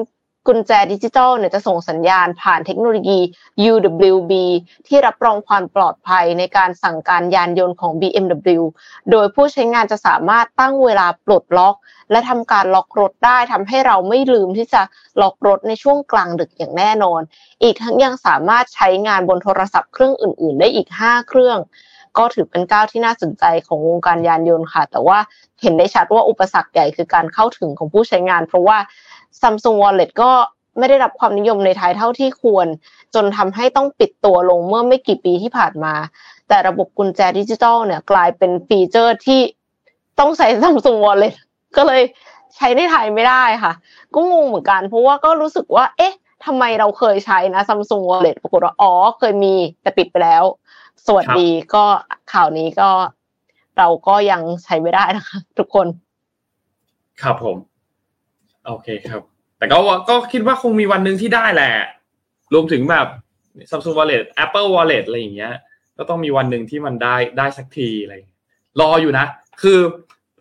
กุญแจดิจิตอลเนี่ยจะส่งสัญญาณผ่านเทคโนโลยี ยู ดับเบิลยู บี ที่รับรองความปลอดภัยในการสั่งการยานยนต์ของ บี เอ็ม ดับเบิลยู โดยผู้ใช้งานจะสามารถตั้งเวลาปลดล็อกและทำการล็อกรถได้ทำให้เราไม่ลืมที่จะล็อกรถในช่วงกลางดึกอย่างแน่นอนอีกทั้งยังสามารถใช้งานบนโทรศัพท์เครื่องอื่นๆได้อีกห้าเครื่องก็ถือเป็นก้าวที่น่าสนใจของวงการยานยนต์ค่ะแต่ว่าเห็นได้ชัดว่าอุปสรรคใหญ่คือการเข้าถึงของผู้ใช้งานเพราะว่าSamsung Wallet ก็ไม่ได้รับความนิยมในไทยเท่าที่ควรจนทำให้ต้องปิดตัวลงเมื่อไม่กี่ปีที่ผ่านมาแต่ระบบกุญแจดิจิทัลเนี่ยกลายเป็นฟีเจอร์ที่ต้องใช้ Samsung Wallet ก็เลย ใช้ในไทยไม่ได้ค่ะก็งงเหมือนกันเพราะว่าก็รู้สึกว่าเอ๊ะทำไมเราเคยใช้นะ Samsung Wallet ปรากฏว่าอ๋อเคยมีแต่ปิดไปแล้วสวัสดีก็ข่าวนี้ก็เราก็ยังใช้ไม่ได้นะคะทุกคนครับผมโอเคครับแต่ก็ก็คิดว่าคงมีวันนึงที่ได้แหละรวมถึงแบบ Samsung Wallet Apple Wallet อะไรอย่างเงี้ยก็ต้องมีวันนึงที่มันได้ได้สักทีอะไรรออยู่นะคือ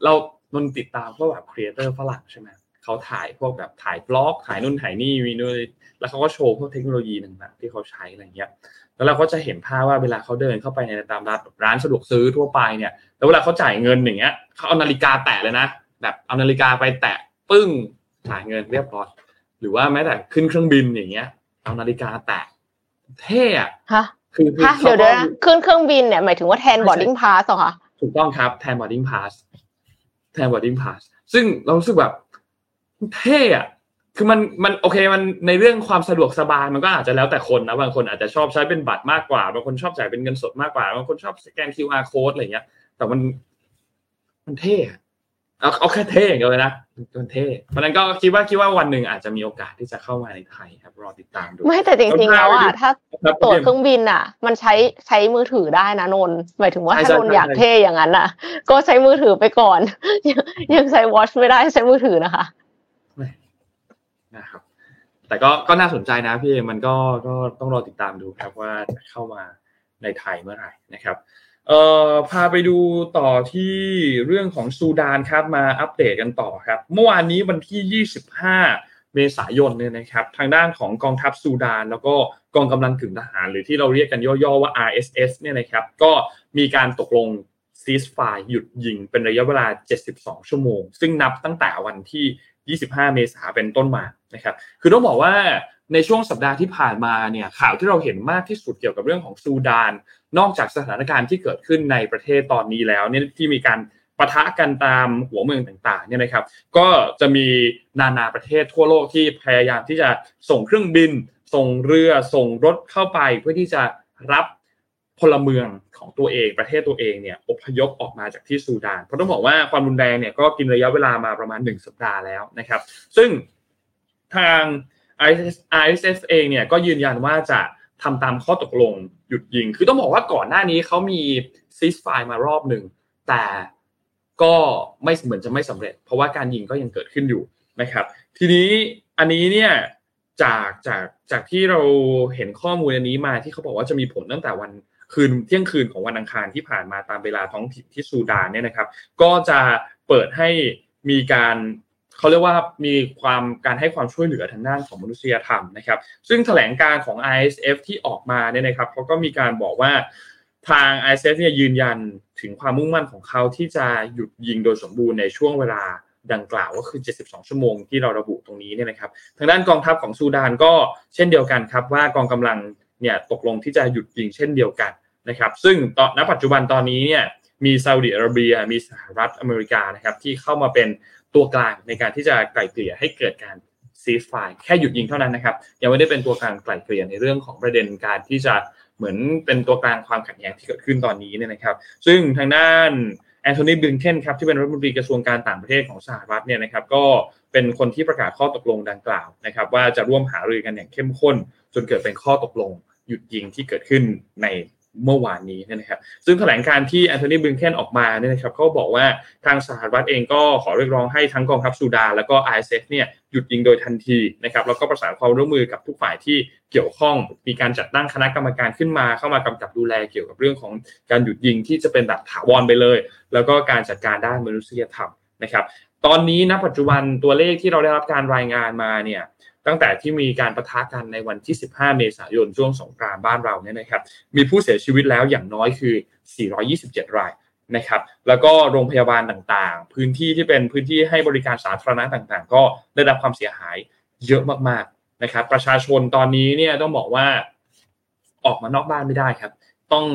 เรามันติดตามพวกแบบครีเอเตอร์ฝรั่งใช่มั้ยเขาถ่ายพวกแบบถ่ายบล็อกถ่ายนู่นถ่ายนี่วีนู่นแล้วเขาก็โชว์พวกเทคโนโลยีต่างๆที่เขาใช้อะไรเงี้ยแล้วเราก็จะเห็นภาพว่าเวลาเขาเดินเข้าไปในตามร้านร้านสะดวกซื้อทั่วไปเนี่ยแล้วเวลาเขาจ่ายเงินอย่างเงี้ยเขาเอานาฬิกาแตะเลยนะแบบเอานาฬิกาไปแตะปึ้งจ่ายเงินเรียบร้อยหรือว่าแม้แต่ขึ้นเครื่องบินอย่างเงี้ยเอานาฬิกาแตะเท่อะฮะคือเดี๋ยวเดี๋ยวขึ้นเครื่องบินเนี่ยหมายถึงว่าแทน boarding pass เหรอคะถูกต้องครับแทน boarding pass แทน boarding pass ซึ่งเรารู้สึกแบบเท่อะคือมันมันโอเคมันในเรื่องความสะดวกสบายมันก็อาจจะแล้วแต่คนนะบางคนอาจจะชอบใช้เป็นบัตรมากกว่าบางคนชอบจ่ายเป็นเงินสดมากกว่าบางคนชอบสแกน คิว อาร์ code อะไรเงี้ยแต่มันมันเท่อะเอาเอาแค่เท่อย่างเดียวเลยนะมันเท่เพราะฉะนั้นก็คิดว่าคิดว่าวันหนึ่งอาจจะมีโอกาสที่จะเข้ามาในไทยครับรอติดตามดูไม่แต่จริงๆแล้วอะถ้าตั๋วเครื่องบินอะมันใช้ใช้มือถือได้นะนนหมายถึงว่าถ้านนอยากเท่อย่างนั้นอะก็ใช้มือถือไปก่อนยังใช้ watch ไม่ได้ใช้มือถือนะคะนะครับแต่ก็ก็น่าสนใจนะพี่มันก็ก็ต้องรอติดตามดูครับว่าจะเข้ามาในไทยเมื่อไหร่นะครับเอ่อพาไปดูต่อที่เรื่องของซูดานครับมาอัปเดตกันต่อครับเมื่อวานนี้วันที่ยี่สิบห้าเมษายนเนี่ยนะครับทางด้านของกองทัพซูดานแล้วก็กองกำลังกึ่งทหารหรือที่เราเรียกกันย่อๆว่า อาร์ เอส เอส เนี่ยนะครับก็มีการตกลงceasefire หยุดยิงเป็นระยะเวลาเจ็ดสิบสองชั่วโมงซึ่งนับตั้งแต่วันที่ยี่สิบห้าเมษายนเป็นต้นมานะครับคือต้องบอกว่าในช่วงสัปดาห์ที่ผ่านมาเนี่ยข่าวที่เราเห็นมากที่สุดเกี่ยวกับเรื่องของซูดานนอกจากสถานการณ์ที่เกิดขึ้นในประเทศตอนนี้แล้วเนี่ยที่มีการปะทะกันตามหัวเมืองต่างๆเนี่ยนะครับก็จะมีนานาประเทศทั่วโลกที่พยายามที่จะส่งเครื่องบินส่งเรือส่งรถเข้าไปเพื่อที่จะรับพลเมืองของตัวเองประเทศตัวเองเนี่ยอพยพออกมาจากที่ซูดานเพราะต้องบอกว่าความรุนแรงเนี่ยก็กินระยะเวลามาประมาณหนึ่งสัปดาห์แล้วนะครับซึ่งทาง อาร์ เอส เอส เองเนี่ยก็ยืนยันว่าจะทำตามข้อตกลงหยุดยิงคือต้องบอกว่าก่อนหน้านี้เขามีซีสไฟร์มารอบหนึ่งแต่ก็ไม่เหมือนจะไม่สำเร็จเพราะว่าการยิงก็ยังเกิดขึ้นอยู่นะครับทีนี้อันนี้เนี่ยจากจากจากที่เราเห็นข้อมูลอันนี้มาที่เขาบอกว่าจะมีผลตั้งแต่วันคืนเที่ยงคืนของวันอังคารที่ผ่านมาตามเวลาท้องถิ่นที่ซูดานเนี่ยนะครับก็จะเปิดให้มีการเขาเรียกว่ามีความการให้ความช่วยเหลือทางด้านของมนุษยธรรมนะครับซึ่งแถลงการของ ไอ เอส เอฟ ที่ออกมาเนี่ยนะครับเขาก็มีการบอกว่าทาง ไอ เอส เอฟ เนี่ยยืนยันถึงความมุ่งมั่นของเขาที่จะหยุดยิงโดยสมบูรณ์ในช่วงเวลาดังกล่าวก็คือเจ็ดสิบสองชั่วโมงที่เราระบุตรงนี้เนี่ยนะครับทางด้านกองทัพของซูดานก็เช่นเดียวกันครับว่ากองกำลังเนี่ยตกลงที่จะหยุดยิงเช่นเดียวกันนะครับซึ่งตอนณปัจจุบันตอนนี้เนี่ยมีซาอุดิอาระเบียมีสหรัฐอเมริกานะครับที่เข้ามาเป็นตัวกลางในการที่จะไกล่เกลี่ยให้เกิดการซีสไฟร์แค่หยุดยิงเท่านั้นนะครับยังไม่ได้เป็นตัวกลางไกล่เกลี่ยในเรื่องของประเด็นการที่จะเหมือนเป็นตัวกลางความขัดแย้งที่เกิดขึ้นตอนนี้เนี่ยนะครับซึ่งทางด้านแอนโทนี บลิงเคนครับที่เป็นรัฐมนตรีกระทรวงการต่างประเทศของสหรัฐเนี่ยนะครับก็เป็นคนที่ประกาศข้อตกลงดังกล่าวนะครับว่าจะร่วมหารือกันอย่างเข้มข้นจนเกิดเป็นข้อตกลงหยุดยิงที่เกิดขึ้นในเมื่อวานนี้นะครับซึ่งแถลงการที่แอนโทนี บลิงเคนออกมาเนี่ยนะครับเขาบอกว่าทางสหรัฐเองก็ขอเรียกร้องให้ทั้งกองทัพซูดานแล้วก็ ไอ เอส เอส เนี่ยหยุดยิงโดยทันทีนะครับแล้วก็ประสานความร่วมมือกับทุกฝ่ายที่เกี่ยวข้องมีการจัดตั้งคณะกรรมการขึ้นมาเข้ามากำกับดูแลเกี่ยวกับเรื่องของการหยุดยิงที่จะเป็นแบบถาวรไปเลยแล้วก็การจัดการด้านมนุษยธรรมนะครับตอนนี้ณปัจจุบันตัวเลขที่เราได้รับการรายงานมาเนี่ยตั้งแต่ที่มีการปะทะกันในวันที่สิบห้าเมษายนช่วงสงกรานต์บ้านเราเนี่ยนะครับมีผู้เสียชีวิตแล้วอย่างน้อยคือสี่ร้อยยี่สิบเจ็ดรายนะครับแล้วก็โรงพยาบาลต่างๆพื้นที่ที่เป็นพื้นที่ให้บริการสาธารณะต่างๆก็ได้รับความเสียหายเยอะมากๆนะครับประชาชนตอนนี้เนี่ยต้องบอกว่าออกมานอกบ้านไม่ได้ครับต้อง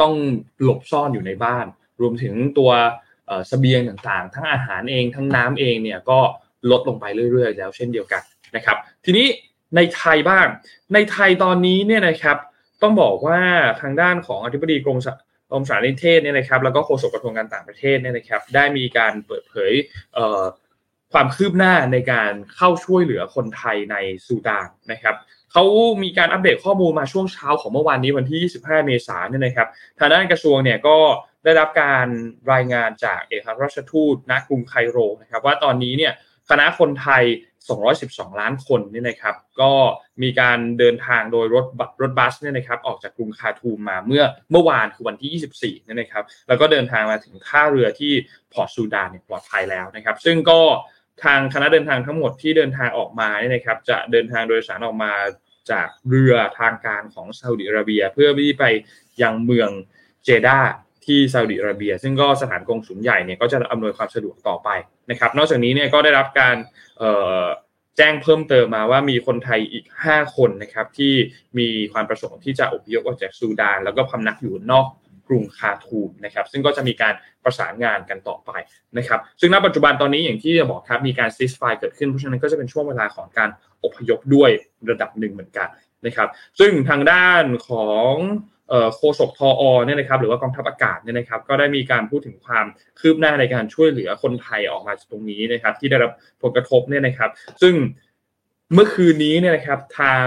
ต้องหลบซ่อนอยู่ในบ้านรวมถึงตัวเอ่อเสบียงต่างๆทั้งอาหารเองทั้งน้ำเองเนี่ยก็ลดลงไปเรื่อยๆแล้วเช่นเดียวกันนะครับทีนี้ในไทยบ้างในไทยตอนนี้เนี่ยนะครับต้องบอกว่าทางด้านของอธิบดีกรมกรมสารนิเทศเนี่ยนะครับแล้วก็โฆษกกระทรวงการต่างประเทศเนี่ยนะครับได้มีการเปิดเผยเอ่อ ความคืบหน้าในการเข้าช่วยเหลือคนไทยในซูดานนะครับเขามีการอัปเดตข้อมูลมาช่วงเช้าของเมื่อวานนี้วันที่ยี่สิบห้าเมษายนเนี่ยนะครับทางด้านกระทรวงเนี่ยก็ได้รับการรายงานจากเอกอัครราชทูตณกรุงไคโรนะครับว่าตอนนี้เนี่ยคณะคนไทยสองร้อยสิบสองล้านคนนี่นะครับก็มีการเดินทางโดยรถรถบัสเนี่ยนะครับออกจากกรุงคาทูมมาเมื่อเมื่อวานคือวันที่ยี่สิบสี่นี่นะครับแล้วก็เดินทางมาถึงท่าเรือที่พอร์ตซูดานเนี่ยปลอดภัยแล้วนะครับซึ่งก็ทางคณะเดินทางทั้งหมดที่เดินทางออกมาเนี่ยนะครับจะเดินทางโดยสารออกมาจากเรือทางการของซาอุดิอาระเบียเพื่อที่ไปยังเมืองเจด้าที่ซาอุดิอาระเบียซึ่งก็สถานกงสุลใหญ่เนี่ยก็จะอำนวยความสะดวกต่อไปนะครับนอกจากนี้เนี่ยก็ได้รับการแจ้งเพิ่มเติมมาว่ามีคนไทยอีกห้าคนนะครับที่มีความประสงค์ที่จะอพยพออกจากซูดานแล้วก็พำนักอยู่นอกกรุงคาทูมนะครับซึ่งก็จะมีการประสานงานกันต่อไปนะครับซึ่งณปัจจุบันตอนนี้อย่างที่บอกครับมีการซีสไฟร์เกิดขึ้นเพราะฉะนั้นก็จะเป็นช่วงเวลาของการอพยพด้วยระดับหนึ่งเหมือนกันนะครับซึ่งทางด้านของโฆษกทอ.เนี่ยนะครับหรือว่ากองทัพอากาศเนี่ยนะครับก็ได้มีการพูดถึงความคืบหน้าในการช่วยเหลือคนไทยออกมาจากตรงนี้นะครับที่ได้รับผลกระทบเนี่ยนะครับซึ่งเมื่อคืนนี้เนี่ยนะครับทาง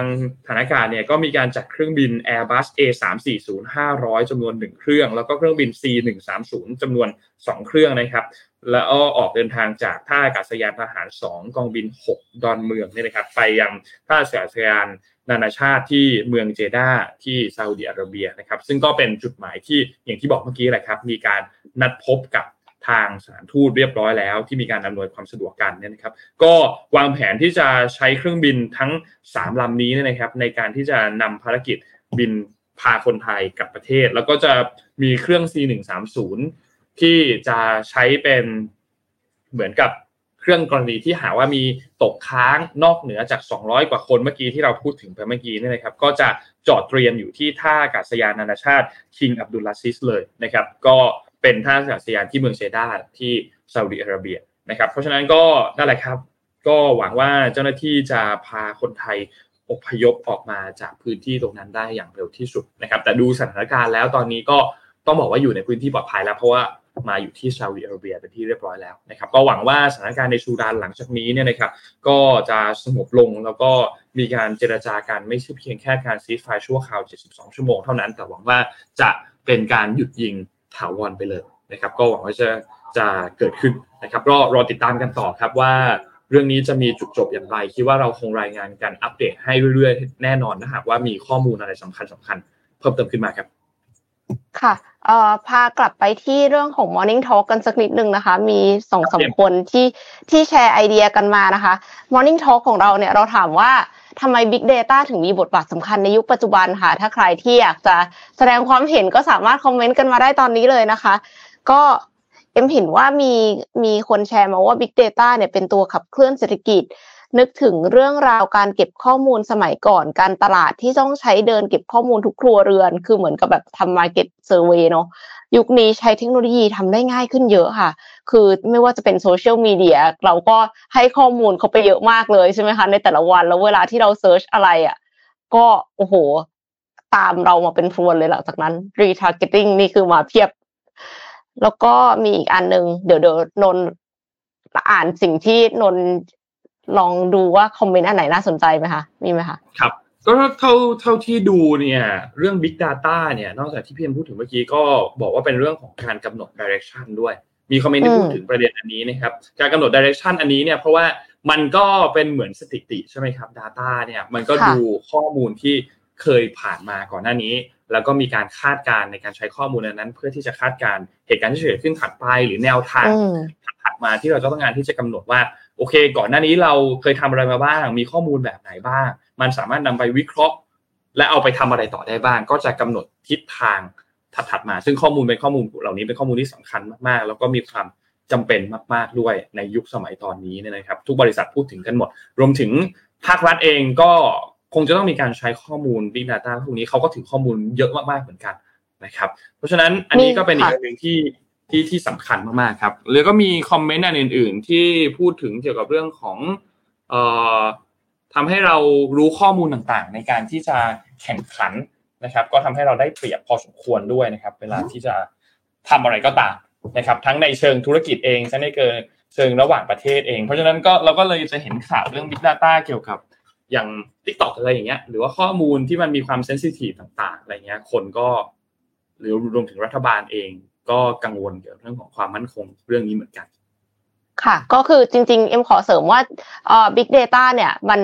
ฐานอากาศเนี่ยก็มีการจัดเครื่องบิน Airbus เอ สาม สี่ ศูนย์ ห้าร้อย จำนวนหนึ่งเครื่องแล้วก็เครื่องบิน ซี หนึ่ง สาม ศูนย์ จำนวนสองเครื่องนะครับแล้วก็ออกเดินทางจากท่าอากาศยานทหารสองกองบินหกดอนเมืองเนี่ยนะครับไปยังท่าอากาศยานนานาชาติที่เมืองเจด้าที่ซาอุดิอาระเบียนะครับซึ่งก็เป็นจุดหมายที่อย่างที่บอกเมื่อกี้แหละครับมีการนัดพบกับทางสถานทูตเรียบร้อยแล้วที่มีการอำนวยความสะดวกกันเนี่ยนะครับก็วางแผนที่จะใช้เครื่องบินทั้งสามลำนี้เนี่ยนะครับในการที่จะนำภารกิจบินพาคนไทยกลับประเทศแล้วก็จะมีเครื่อง ซี หนึ่ง สาม ศูนย์ ที่จะใช้เป็นเหมือนกับเครื่องกรณีที่หาว่ามีตกค้างนอกเหนือจากสองร้อยกว่าคนเมื่อกี้ที่เราพูดถึงไปเมื่อกี้นี่นะครับก็จะจอดเตรียมอยู่ที่ท่าอากาศยานนานาชาติคิงอับดุลลาซิสเลยนะครับก็เป็นท่าอากาศยานที่เมืองเจด้าที่ซาอุดิอาระเบียนะครับเพราะฉะนั้นก็นั่นแหละครับก็หวังว่าเจ้าหน้าที่จะพาคนไทยอพยพออกมาจากพื้นที่ตรงนั้นได้อย่างเร็วที่สุดนะครับแต่ดูสถานการณ์แล้วตอนนี้ก็ต้องบอกว่าอยู่ในพื้นที่ปลอดภัยแล้วเพราะว่ามาอยู่ที่ซาอุดิอาระเบียเป็นที่เรียบร้อยแล้วนะครับก็หวังว่าสถานการณ์ในซูดานหลังจากนี้เนี่ยนะครับก็จะสงบลงแล้วก็มีการเจรจากันไม่ใช่เพียงแค่การซีสไฟร์ชั่วคราวเจ็ดสิบสองชั่วโมงเท่านั้นแต่หวังว่าจะเป็นการหยุดยิงถาวรไปเลยนะครับก็หวังว่าจะจะเกิดขึ้นนะครับก็รอติดตามกันต่อครับว่าเรื่องนี้จะมีจุดจบอย่างไรคิดว่าเราคงรายงานกันอัปเดตให้เรื่อยๆแน่นอนนะครับว่ามีข้อมูลอะไรสำคัญสำคัญเพิ่มเติมขึ้นมาครับค่ะเอ่อพากลับไปที่เรื่องของ Morning Talk กันสักนิดนึงนะคะมี สองสามคนที่ที่แชร์ไอเดียกันมานะคะ Morning Talk ของเราเนี่ยเราถามว่าทำไม Big Data ถึงมีบทบาทสำคัญในยุคปัจจุบันค่ะถ้าใครที่อยากจะแสดงความเห็นก็สามารถคอมเมนต์กันมาได้ตอนนี้เลยนะคะก็เอ็มเห็นว่ามีมีคนแชร์มาว่า Big Data เนี่ยเป็นตัวขับเคลื่อนเศรษฐกิจนึกถึงเรื่องราวการเก็บข้อมูลสมัยก่อนการตลาดที่ต้องใช้เดินเก็บข้อมูลทุกครัวเรือนคือเหมือนกับแบบทำ market survey เนาะยุคนี้ใช้เทคโนโลยีทำได้ง่ายขึ้นเยอะค่ะคือไม่ว่าจะเป็นโซเชียลมีเดียเราก็ให้ข้อมูลเขาไปเยอะมากเลยใช่ไหมคะในแต่ละวันแล้วเวลาที่เราเซิร์ชอะไรอ่ะก็โอ้โหตามเรามาเป็นพรวนเลยหลังจากนั้น retargeting นี่คือมาเพียบแล้วก็มีอีกอันนึงเดี๋ยวเดี๋ยวนนอ่านสิ่งที่นนลองดูว่าคอมเมนต์อันไหนน่าสนใจไหมคะมีไหมคะครับก็เท่าเท่าที่ดูเนี่ยเรื่อง Big Data เนี่ยนอกจากที่พี่เอ็มพูดถึงเมื่อกี้ก็บอกว่าเป็นเรื่องของการกำหนด direction ด้วยมีคอมเมนต์ที่พูดถึงประเด็นอันนี้นะครับการกำหนด direction อันนี้เนี่ยเพราะว่ามันก็เป็นเหมือนสถิติใช่ไหมครับ data เนี่ยมันก็ดูข้อมูลที่เคยผ่านมาก่อนหน้านี้แล้วก็มีการคาดการณ์ในการใช้ข้อมูลนั้นเพื่อที่จะคาดการณ์เหตุการณ์ที่จะเกิดขึ้นถัดไปหรือแนวทางถัดมาที่เราจะต้องการที่จะกำหนดว่าโอเคก่อนหน้านี้เราเคยทำอะไรมาบ้างมีข้อมูลแบบไหนบ้างมันสามารถนำไปวิเคราะห์และเอาไปทำอะไรต่อได้บ้างก็จะกำหนดทิศทางถัดๆมาซึ่งข้อมูลเป็นข้อมูลเหล่านี้เป็นข้อมูลที่สำคัญมากๆแล้วก็มีความจำเป็นมากๆด้วยในยุคสมัยตอนนี้เนี่ยนะครับทุกบริษัทพูดถึงกันหมดรวมถึงภาครัฐเองก็คงจะต้องมีการใช้ข้อมูล Big Data พวกนี้เขาก็ถึงข้อมูลเยอะมากๆเหมือนกันนะครับเพราะฉะนั้นอันนี้ก็เป็นอีกหนึ่งที่ที่ที่สำคัญมากๆครับแล้วก็มีคอมเมนต์อันอื่นๆที่พูดถึงเกี่ยวกับเรื่องของเอ่อทำให้เรารู้ข้อมูลต่างๆในการที่จะแข่งขันนะครับก็ทำให้เราได้เปรียบพอสมควรด้วยนะครับเวลาที่จะทำอะไรก็ตามนะครับทั้งในเชิงธุรกิจเองทั้งในเกิน เชิงระหว่างประเทศเองเพราะฉะนั้นก็เราก็เลยจะเห็นข่าวเรื่อง Big Data เกี่ยวกับอย่าง TikTok อะไรอย่างเงี้ยหรือว่าข้อมูลที่มันมีความเซนซิทีฟต่างๆอะไรเงี้ยคนก็หรือรวมถึงรัฐบาลเองก็กังวลเกี่ยวกับเรื่องของความมั่นคงเรื่องนี้เหมือนกันค่ะก็คือจริงๆเอ็มขอเสริมว่าเอ่อ Big Data เนี่ยมัน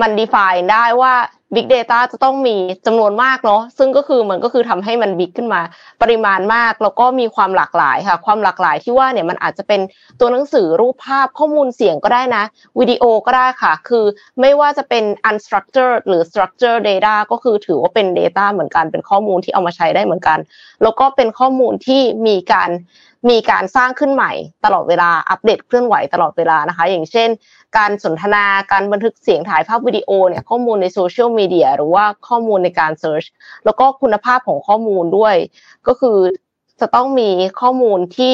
มัน define ได้ว่า Big Data จะต้องมีจำนวนมากเนาะซึ่งก็คือมันก็คือทำให้มัน Big ขึ้นมาปริมาณมากแล้วก็มีความหลากหลายค่ะความหลากหลายที่ว่าเนี่ยมันอาจจะเป็นตัวหนังสือรูปภาพข้อมูลเสียงก็ได้นะวิดีโอก็ได้ค่ะคือไม่ว่าจะเป็น unstructured หรือ structured data ก็คือถือว่าเป็น data เหมือนกันเป็นข้อมูลที่เอามาใช้ได้เหมือนกันแล้วก็เป็นข้อมูลที่มีการมีการสร้างขึ้นใหม่ตลอดเวลาอัปเดตเคลื่อนไหวตลอดเวลานะคะอย่างเช่นการสนทนาการบันทึกเสียงถ่ายภาพวิดีโอเนี่ยข้อมูลในโซเชียลมีเดียหรือว่าข้อมูลในการเสิร์ชแล้วก็คุณภาพของข้อมูลด้วยก็คือจะต้องมีข้อมูลที่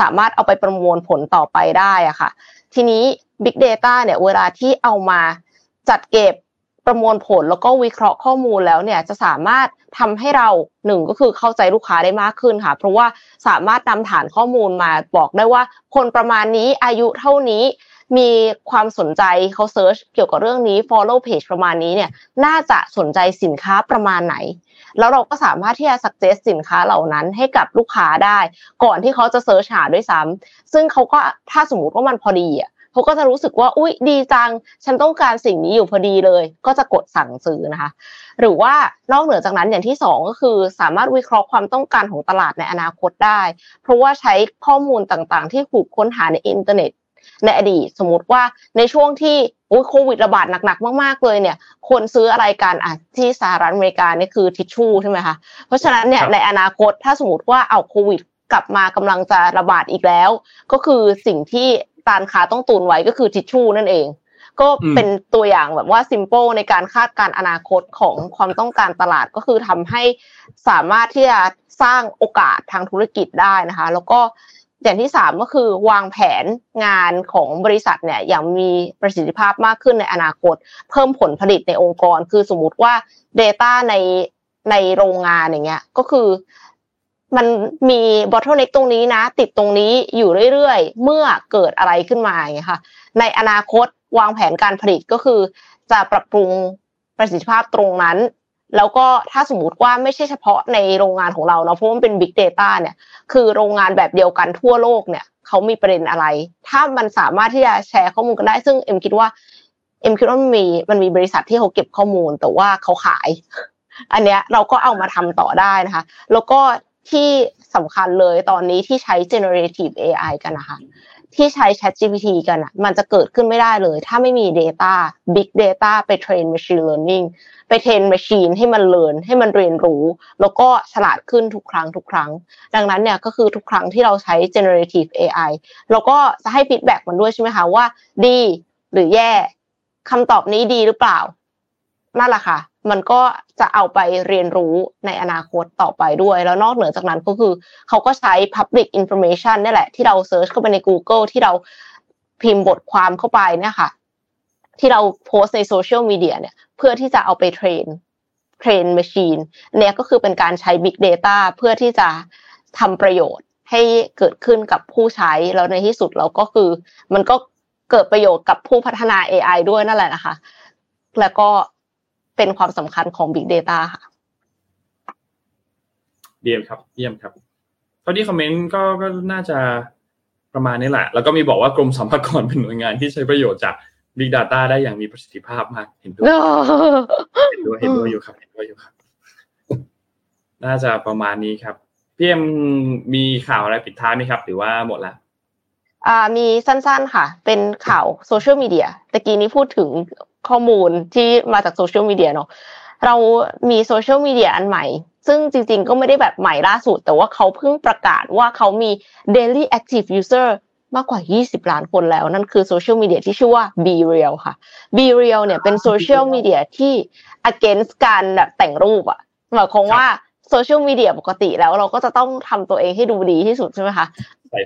สามารถเอาไปประมวลผลต่อไปได้อะค่ะทีนี้ Big Data เนี่ยเวลาที่เอามาจัดเก็บประมวลผลแล้วก็วิเคราะห์ข้อมูลแล้วเนี่ยจะสามารถทำให้เราหนึ่งก็คือเข้าใจลูกค้าได้มากขึ้นค่ะเพราะว่าสามารถนำฐานข้อมูลมาบอกได้ว่าคนประมาณนี้อายุเท่านี้มีความสนใจเขาเซิร์ชเกี่ยวกับเรื่องนี้ follow page ประมาณนี้เนี่ยน่าจะสนใจสินค้าประมาณไหนแล้วเราก็สามารถที่จะ suggest สินค้าเหล่านั้นให้กับลูกค้าได้ก่อนที่เขาจะเซิร์ชหาด้วยซ้ำซึ่งเขาก็ถ้าสมมติว่ามันพอดีอ่ะเขาก็จะรู้สึกว่าอุ๊ยดีจังฉันต้องการสิ่งนี้อยู่พอดีเลยก็จะกดสั่งซื้อนะคะหรือว่านอกเหนือจากนั้นอย่างที่สองก็คือสามารถวิเคราะห์ความต้องการของตลาดในอนาคตได้เพราะว่าใช้ข้อมูลต่างๆที่ถูกค้นหาในอินเทอร์เน็ตในอดีตสมมติว่าในช่วงที่โควิดระบาดหนักๆมากๆเลยเนี่ยคนซื้ออะไรกันอ่ะที่สหรัฐอเมริกานี่คือทิชชู่ใช่ไหมคะเพราะฉะนั้นเนี่ยในอนาคตถ้าสมมติว่าเอาโควิดกลับมากำลังจะระบาดอีกแล้วก็คือสิ่งที่ร้านค้าต้องตุนไว้ก็คือทิชชู่นั่นเองก็เป็นตัวอย่างแบบว่าซิมเปิลในการคาดการณ์อนาคตของความต้องการตลาดก็คือทำให้สามารถที่จะสร้างโอกาสทางธุรกิจได้นะคะแล้วก็อย่างที่สามก็คือวางแผนงานของบริษัทเนี่ยอย่างมีประสิทธิภาพมากขึ้นในอนาคตเพิ่มผลผลิตในองค์กรคือสมมุติว่า data ในในโรงงานอย่างเงี้ยก็คือมันมี bottleneck ตรงนี้นะติดตรงนี้อยู่เรื่อยๆเมื่อเกิดอะไรขึ้นมาอย่างเงี้ยค่ะในอนาคตวางแผนการผลิตก็คือจะปรับปรุงประสิทธิภาพตรงนั้นแล้วก็ถ้าสมมติว่าไม่ใช่เฉพาะในโรงงานของเราเนาะเพราะมันเป็น Big Data เนี่ยคือโรงงานแบบเดียวกันทั่วโลกเนี่ยเขามีประเด็นอะไรถ้ามันสามารถที่จะแชร์ข้อมูลกันได้ซึ่งเอ็มคิดว่าเอ็มคิดว่ามันมีมันมีบริษัทที่เขาเก็บข้อมูลแต่ว่าเขาขายอันเนี้ยเราก็เอามาทำต่อได้นะคะแล้วก็ที่สำคัญเลยตอนนี้ที่ใช้ generative เอ ไอ กันนะคะที่ใช้ ChatGPT กันอ่ะมันจะเกิดขึ้นไม่ได้เลยถ้าไม่มี data big data ไป train machine learning ไป train machine ให้มัน learn ให้มันเรียนรู้แล้วก็ฉลาดขึ้นทุกครั้งทุกครั้งดังนั้นเนี่ยก็คือทุกครั้งที่เราใช้ generative เอ ไอ เราก็จะให้ feedback มันด้วยใช่ไหมคะว่าดีหรือแย่คำตอบนี้ดีหรือเปล่านั่นแหละค่ะมันก็จะเอาไปเรียนรู้ในอนาคตต่อไปด้วยแล้วนอกเหนือจากนั้นก็คือเขาก็ใช้ public information นี่แหละที่เราเซิร์ชเข้าไปใน Google ที่เราพิมพ์บทความเข้าไปเนี่ยค่ะที่เราโพสในโซเชียลมีเดียเนี่ยเพื่อที่จะเอาไปเทรนเทรน machine เนี่ยก็คือเป็นการใช้ big data เพื่อที่จะทำประโยชน์ให้เกิดขึ้นกับผู้ใช้แล้วในที่สุดเราก็คือมันก็เกิดประโยชน์กับผู้พัฒนา เอ ไอ ด้วยนั่นแหละนะคะแล้วก็เป็นความสำคัญของ Big Data ค่ะเยี่ยมครับเยี่ยมครับเท่าที่คอมเมนต์ก็ก็น่าจะประมาณนี้แหละแล้วก็มีบอกว่ากรมสรรพากรเป็นหน่วยงานที่ใช้ประโยชน์จาก Big Data ได้อย่างมีประสิทธิภาพมากเห็นด้วยเห็นด้วยเห็นด้วยอยู่ครับเห็นด้วยอยู่ครับน่าจะประมาณนี้ครับพี่เอ็มมีข่าวอะไรปิดท้ายไหมครับหรือว่าหมดละอ่ามีสั้นๆค่ะเป็นข่าวโซเชียลมีเดียตะกี้นี้พูดถึงข้อมูลที่มาจากโซเชียลมีเดียเนาะเรามีโซเชียลมีเดียอันใหม่ซึ่งจริงๆก็ไม่ได้แบบใหม่ล่าสุดแต่ว่าเขาเพิ่งประกาศว่าเขามี daily active user มากกว่ายี่สิบล้านคนแล้วนั่นคือโซเชียลมีเดียที่ชื่อว่า BeReal ค่ะ BeReal เนี่ยเป็นโซเชียลมีเดียที่ against การแบบแต่งรูปอะหมายความว่าโซเชียลมีเดียปกติแล้วเราก็จะต้องทำตัวเองให้ดูดีที่สุดใช่ไหมคะ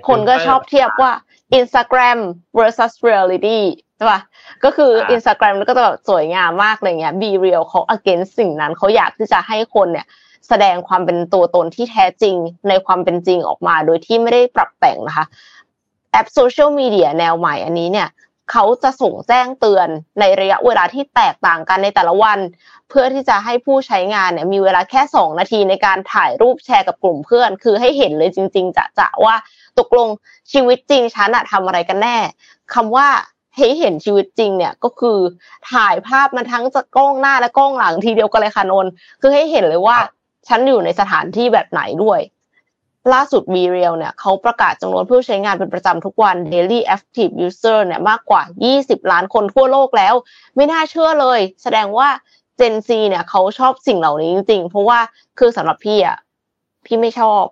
คนก็ชอบเทียบว่า Instagram versus realityใช่ป่ะก็คือ Instagram มันก็จะแบบสวยงามมากอะไรเงี้ย BeReal เขา against สิ่งนั้นเขาอยากที่จะให้คนเนี่ยแสดงความเป็นตัวตนที่แท้จริงในความเป็นจริงออกมาโดยที่ไม่ได้ปรับแต่งนะคะ แอปโซเชียลมีเดียแนวใหม่อันนี้เนี่ยเขาจะส่งแจ้งเตือนในระยะเวลาที่แตกต่างกันในแต่ละวันเพื่อที่จะให้ผู้ใช้งานเนี่ยมีเวลาแค่สองนาทีในการถ่ายรูปแชร์กับกลุ่มเพื่อนคือให้เห็นเลยจริงๆจะๆว่าตกลงชีวิตจริงฉันอะทำอะไรกันแน่คำว่าให้เห็นชีวิตจริงเนี่ยก็คือถ่ายภาพมันทั้งจากกล้องหน้าและกล้องหลังทีเดียวกันเลยค่ะนนคือให้เห็นเลยว่าฉันอยู่ในสถานที่แบบไหนด้วยล่าสุด BeReal เนี่ยเขาประกาศจำนวนผู้ใช้งานเป็นประจำทุกวัน Daily Active User เนี่ยมากกว่ายี่สิบล้านคนทั่วโลกแล้วไม่น่าเชื่อเลยแสดงว่า Gen Z เนี่ยเขาชอบสิ่งเหล่านี้จริงๆเพราะว่าคือสำหรับพี่อ่ะพี่ไม่ชอบ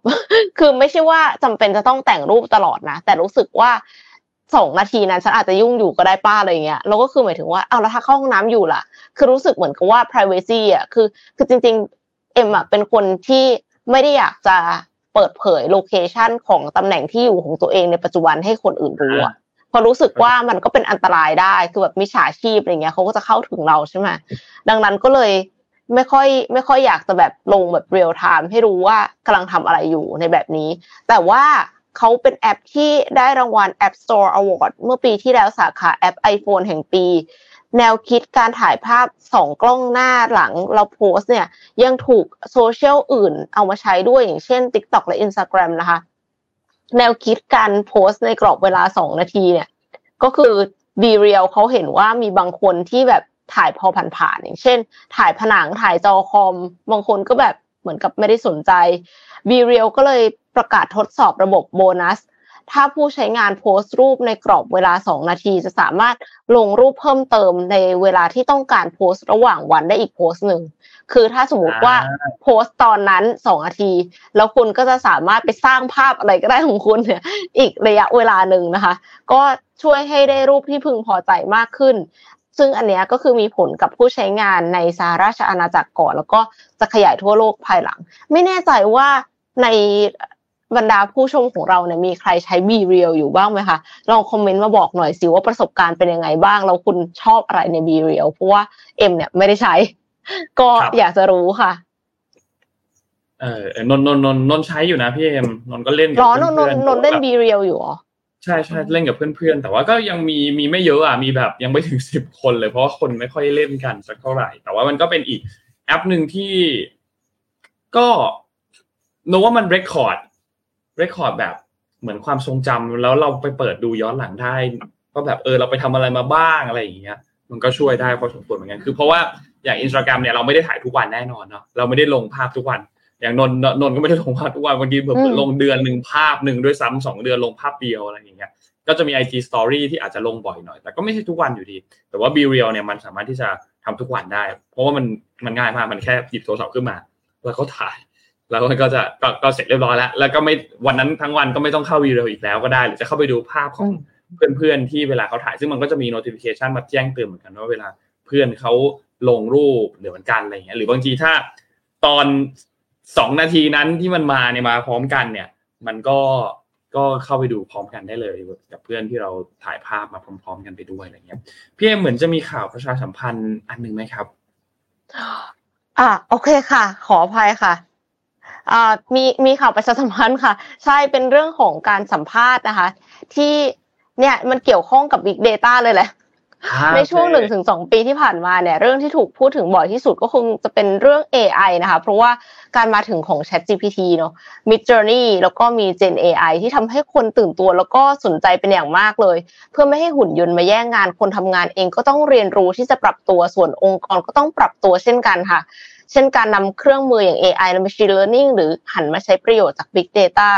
คือไม่ใช่ว่าจำเป็นจะต้องแต่งรูปตลอดนะแต่รู้สึกว่าสองนาทีนั้นฉันอาจจะยุ่งอยู่ก็ได้ป้าอะไรเงี้ยแล้วก็คือหมายถึงว่าเอาแล้วถ้าเข้าห้องน้ำอยู่ล่ะคือรู้สึกเหมือนกับว่า privacy อ่ะคือคือจริงๆเอ็มอ่ะเป็นคนที่ไม่ได้อยากจะเปิดเผยโลเคชันของตำแหน่งที่อยู่ของตัวเองในปัจจุบันให้คนอื่นรู้อ่ะพอรู้สึกว่ามันก็เป็นอันตรายได้คือแบบมิจฉาชีพอะไรเงี้ยเขาก็จะเข้าถึงเราใช่ไหมดังนั้นก็เลยไม่ค่อยไม่ค่อยอยากจะแบบลงแบบ real time ให้รู้ว่ากำลังทำอะไรอยู่ในแบบนี้แต่ว่าเขาเป็นแอปที่ได้รางวัล App Store Award เมื่อปีที่แล้วสาขาแอป iPhone แห่งปีแนวคิดการถ่ายภาพสองกล้องหน้าหลังเราโพสเนี่ยยังถูกโซเชียลอื่นเอามาใช้ด้วยอย่างเช่น TikTok และ Instagram นะคะแนวคิดการโพสในกรอบเวลาสองนาทีเนี่ยก็คือ BeReal เขาเห็นว่ามีบางคนที่แบบถ่ายพอผ่านๆอย่างเช่นถ่ายผนังถ่ายจอคอมบางคนก็แบบเหมือนกับไม่ได้สนใจ BeReal ก็เลยประกาศทดสอบระบบโบนัสถ้าผู้ใช้งานโพสต์รูปในกรอบเวลาสองนาทีจะสามารถลงรูปเพิ่มเติมในเวลาที่ต้องการโพสต์ระหว่างวันได้อีกโพสต์หนึ่งคือถ้าสมมติว่าโพสต์ตอนนั้นสองนาทีแล้วคุณก็จะสามารถไปสร้างภาพอะไรก็ได้ของคุณเนี่ยอีกระยะเวลานึงนะคะก็ช่วยให้ได้รูปที่พึงพอใจมากขึ้นซึ่งอันเนี้ยก็คือมีผลกับผู้ใช้งานในสหราชอาณาจักรก่อนแล้วก็จะขยายทั่วโลกภายหลังไม่แน่ใจว่าในบรรดาผู้ชมของเราเนี่ยมีใครใช้ BeReal อยู่บ้างไหมคะลองคอมเมนต์มาบอกหน่อยสิว่าประสบการณ์เป็นยังไงบ้างแล้วคุณชอบอะไรใน BeReal เพราะว่าเอ็มเนี่ยไม่ได้ใช้ก็อยากจะรู้ค่ะเออนนนนนใช้อยู่นะพี่เอ็มนนก็เล่นร้อนนนนนเล่น BeReal อยู่อ๋อใช่ใช่เล่นกับเพื่อนๆแต่ว่าก็ยังมีมีไม่เยอะอ่ะมีแบบยังไม่ถึงสิบคนเลยเพราะว่าคนไม่ค่อยเล่นกันสักเท่าไหร่แต่ว่ามันก็เป็นอีกแอปนึงที่ก็นึกว่ามันเรคคอร์ดเรคคอร์ดแบบเหมือนความทรงจำแล้วเราไปเปิดดูย้อนหลังได้ก็แบบเออเราไปทำอะไรมาบ้างอะไรอย่างเงี้ยมันก็ช่วยได้พอสมควรเหมือนกันคือเพราะว่าอย่าง Instagram เนี่ยเราไม่ได้ถ่ายทุกวันแน่นอนเนาะเราไม่ได้ลงภาพทุกวันอย่างนนนนก็ไม่ได้ลงภาพทุกวันบางทีแบบลงเดือนนึงภาพนึงด้วยซ้ำสองเดือนลงภาพเดียวอะไรอย่างเงี้ยก็จะมี ไอ จี Story ที่อาจจะลงบ่อยหน่อยแต่ก็ไม่ใช่ทุกวันอยู่ดีแต่ว่า BeReal เนี่ยมันสามารถที่จะทำทุกวันได้เพราะว่ามันมันง่ายมากมันแค่หยิบโทรศัพท์ขึ้นมาแล้วก็ถ่ายแล้วมันก็จะก็เสร็จเรียบร้อยแล้วแล้วก็ไม่วันนั้นทั้งวันก็ไม่ต้องเข้า BeReal อีกแล้วก็ได้หรือจะเข้าไปดูภาพของเพื่อนๆที่เวลาเขาถ่ายซึ่งมันก็จะมี notification มาแจ้งเตือนเหมือนกันว่าเวลาเพื่อนเขาลงรูปเหมือนกันอะไรอย่างเงี้ยหรือบางทีถ้าตอนสองนาทีนั้นที่มันมาเนี่ยมาพร้อมกันเนี่ยมันก็ก็เข้าไปดูพร้อมกันได้เลยกับเพื่อนที่เราถ่ายภาพมาพร้อมๆกันไปด้วยอะไรเงี้ยพี่เหมือนจะมีข่าวประชาสัมพันธ์อันนึงมั้ยครับอ่ะโอเคค่ะขออภัยค่ะอ่ามีมีข่าวประชาสัมพันธ์ค่ะใช่เป็นเรื่องของการสัมภาษณ์นะคะที่เนี่ยมันเกี่ยวข้องกับ Big Data เลยแหละในช่วง หนึ่งถึงสอง ปีที่ผ่านมาเนี่ยเรื่องที่ถูกพูดถึงบ่อยที่สุดก็คงจะเป็นเรื่อง เอ ไอ นะคะเพราะว่าการมาถึงของ ChatGPT เนาะ Midjourney แล้วก็มี Gen เอ ไอ ที่ทำให้คนตื่นตัวแล้วก็สนใจเป็นอย่างมากเลยเพื่อไม่ให้หุ่นยนต์มาแย่งงานคนทำงานเองก็ต้องเรียนรู้ที่จะปรับตัวส่วนองค์กรก็ต้องปรับตัวเช่นกันค่ะเช่นการนำเครื่องมืออย่าง เอ ไอ และ Machine Learning หรือหันมาใช้ประโยชน์จาก Big Data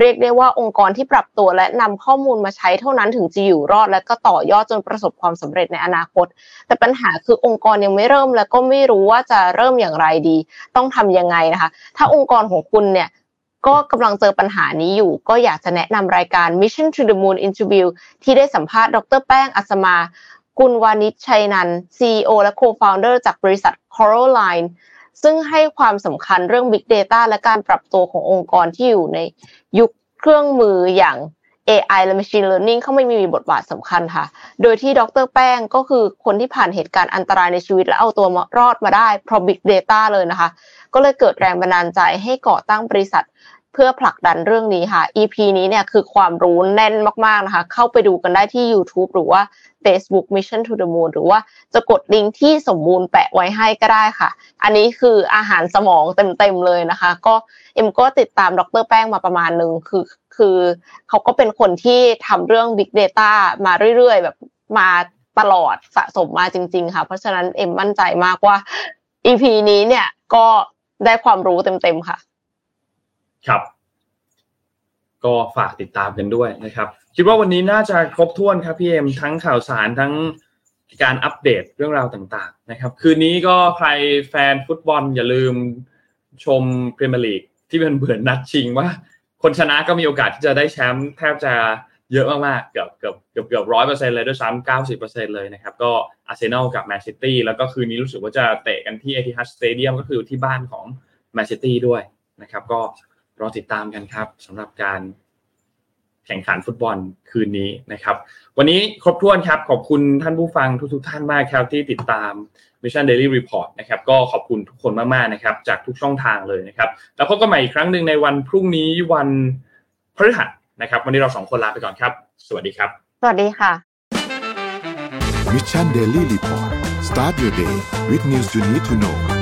เรียกได้ว่าองค์กรที่ปรับตัวและนำข้อมูลมาใช้เท่านั้นถึงจะอยู่รอดและก็ต่อยอดจนประสบความสำเร็จในอนาคตแต่ปัญหาคือองค์กรยังไม่เริ่มและก็ไม่รู้ว่าจะเริ่มอย่างไรดีต้องทำยังไงนะคะถ้าองค์กรของคุณเนี่ยก็กำลังเจอปัญหานี้อยู่ก็อยากจะแนะนำรายการ Mission to the Moon Interview ที่ได้สัมภาษณ์ดร.แป้งอัศมากุลวานิชชัยนันท์ ซี อี โอ และ Co-founder จากบริษัท Coralineซึ่งให้ความสำคัญเรื่อง Big Data และการปรับตัวขององค์กรที่อยู่ในยุคเครื่องมืออย่าง เอ ไอ และ Machine Learning เขาไม่มีบทบาทสำคัญค่ะโดยที่ดร.แป้งก็คือคนที่ผ่านเหตุการณ์อันตรายในชีวิตและเอาตัวรอดมาได้เพราะ Big Data เลยนะคะก็เลยเกิดแรงบันดาลใจให้ก่อตั้งบริษัท เพื่อผลักดันเรื่องนี้ค่ะ อี พี นี้เนี่ยคือความรู้แน่นมากๆนะคะเข้าไปดูกันได้ที่ YouTube หรือว่า Facebook Mission to the Moon หรือว่าจะกดลิงก์ที่สมบูรณ์แปะไว้ให้ก็ได้ค่ะอันนี้คืออาหารสมองเต็มๆเลยนะคะก็เอ็มก็ติดตามดร.แป้งมาประมาณนึงคือคือเขาก็เป็นคนที่ทำเรื่อง Big Data มาเรื่อยๆแบบมาตลอดสะสมมาจริงๆค่ะเพราะฉะนั้นเอ็มมั่นใจมากว่า อี พี นี้เนี่ยก็ได้ความรู้เต็มๆค่ะครับก็ฝากติดตามกันด้วยนะครับคิดว่าวันนี้น่าจะครบถ้วนครับพี่เอ็มทั้งข่าวสารทั้งการอัปเดตเรื่องราวต่างๆนะครับคืนนี้ก็ใครแฟนฟุตบอลอย่าลืมชม Premier League ที่เป็นเหมือนนัดชิงว่าคนชนะก็มีโอกาสที่จะได้แชมป์แทบจะเยอะมากๆเกือบเกือบเกือบเกือบ หนึ่งร้อยเปอร์เซ็นต์ เลยด้วยซ้ำ เก้าสิบเปอร์เซ็นต์ เลยนะครับก็อาร์เซนอลกับแมนซิตี้แล้วก็คืนนี้รู้สึกว่าจะเตะกันที่เอทิฮัดสเตเดียมก็คือที่บ้านของแมนซิตี้ด้วยนะครับก็รอติดตามกันครับสำหรับการแข่งขันฟุตบอลคืนนี้นะครับวันนี้ครบถ้วนครับขอบคุณท่านผู้ฟังทุกๆท่านมากครับที่ติดตาม Mission Daily Report นะครับก็ขอบคุณทุกคนมากๆนะครับจากทุกช่องทางเลยนะครับแล้วพบกันใหม่อีกครั้งนึงในวันพรุ่งนี้วันพฤหัสนะครับวันนี้เราสองคนลาไปก่อนครับสวัสดีครับสวัสดีค่ะ Mission Daily Report Start your day with news you need to know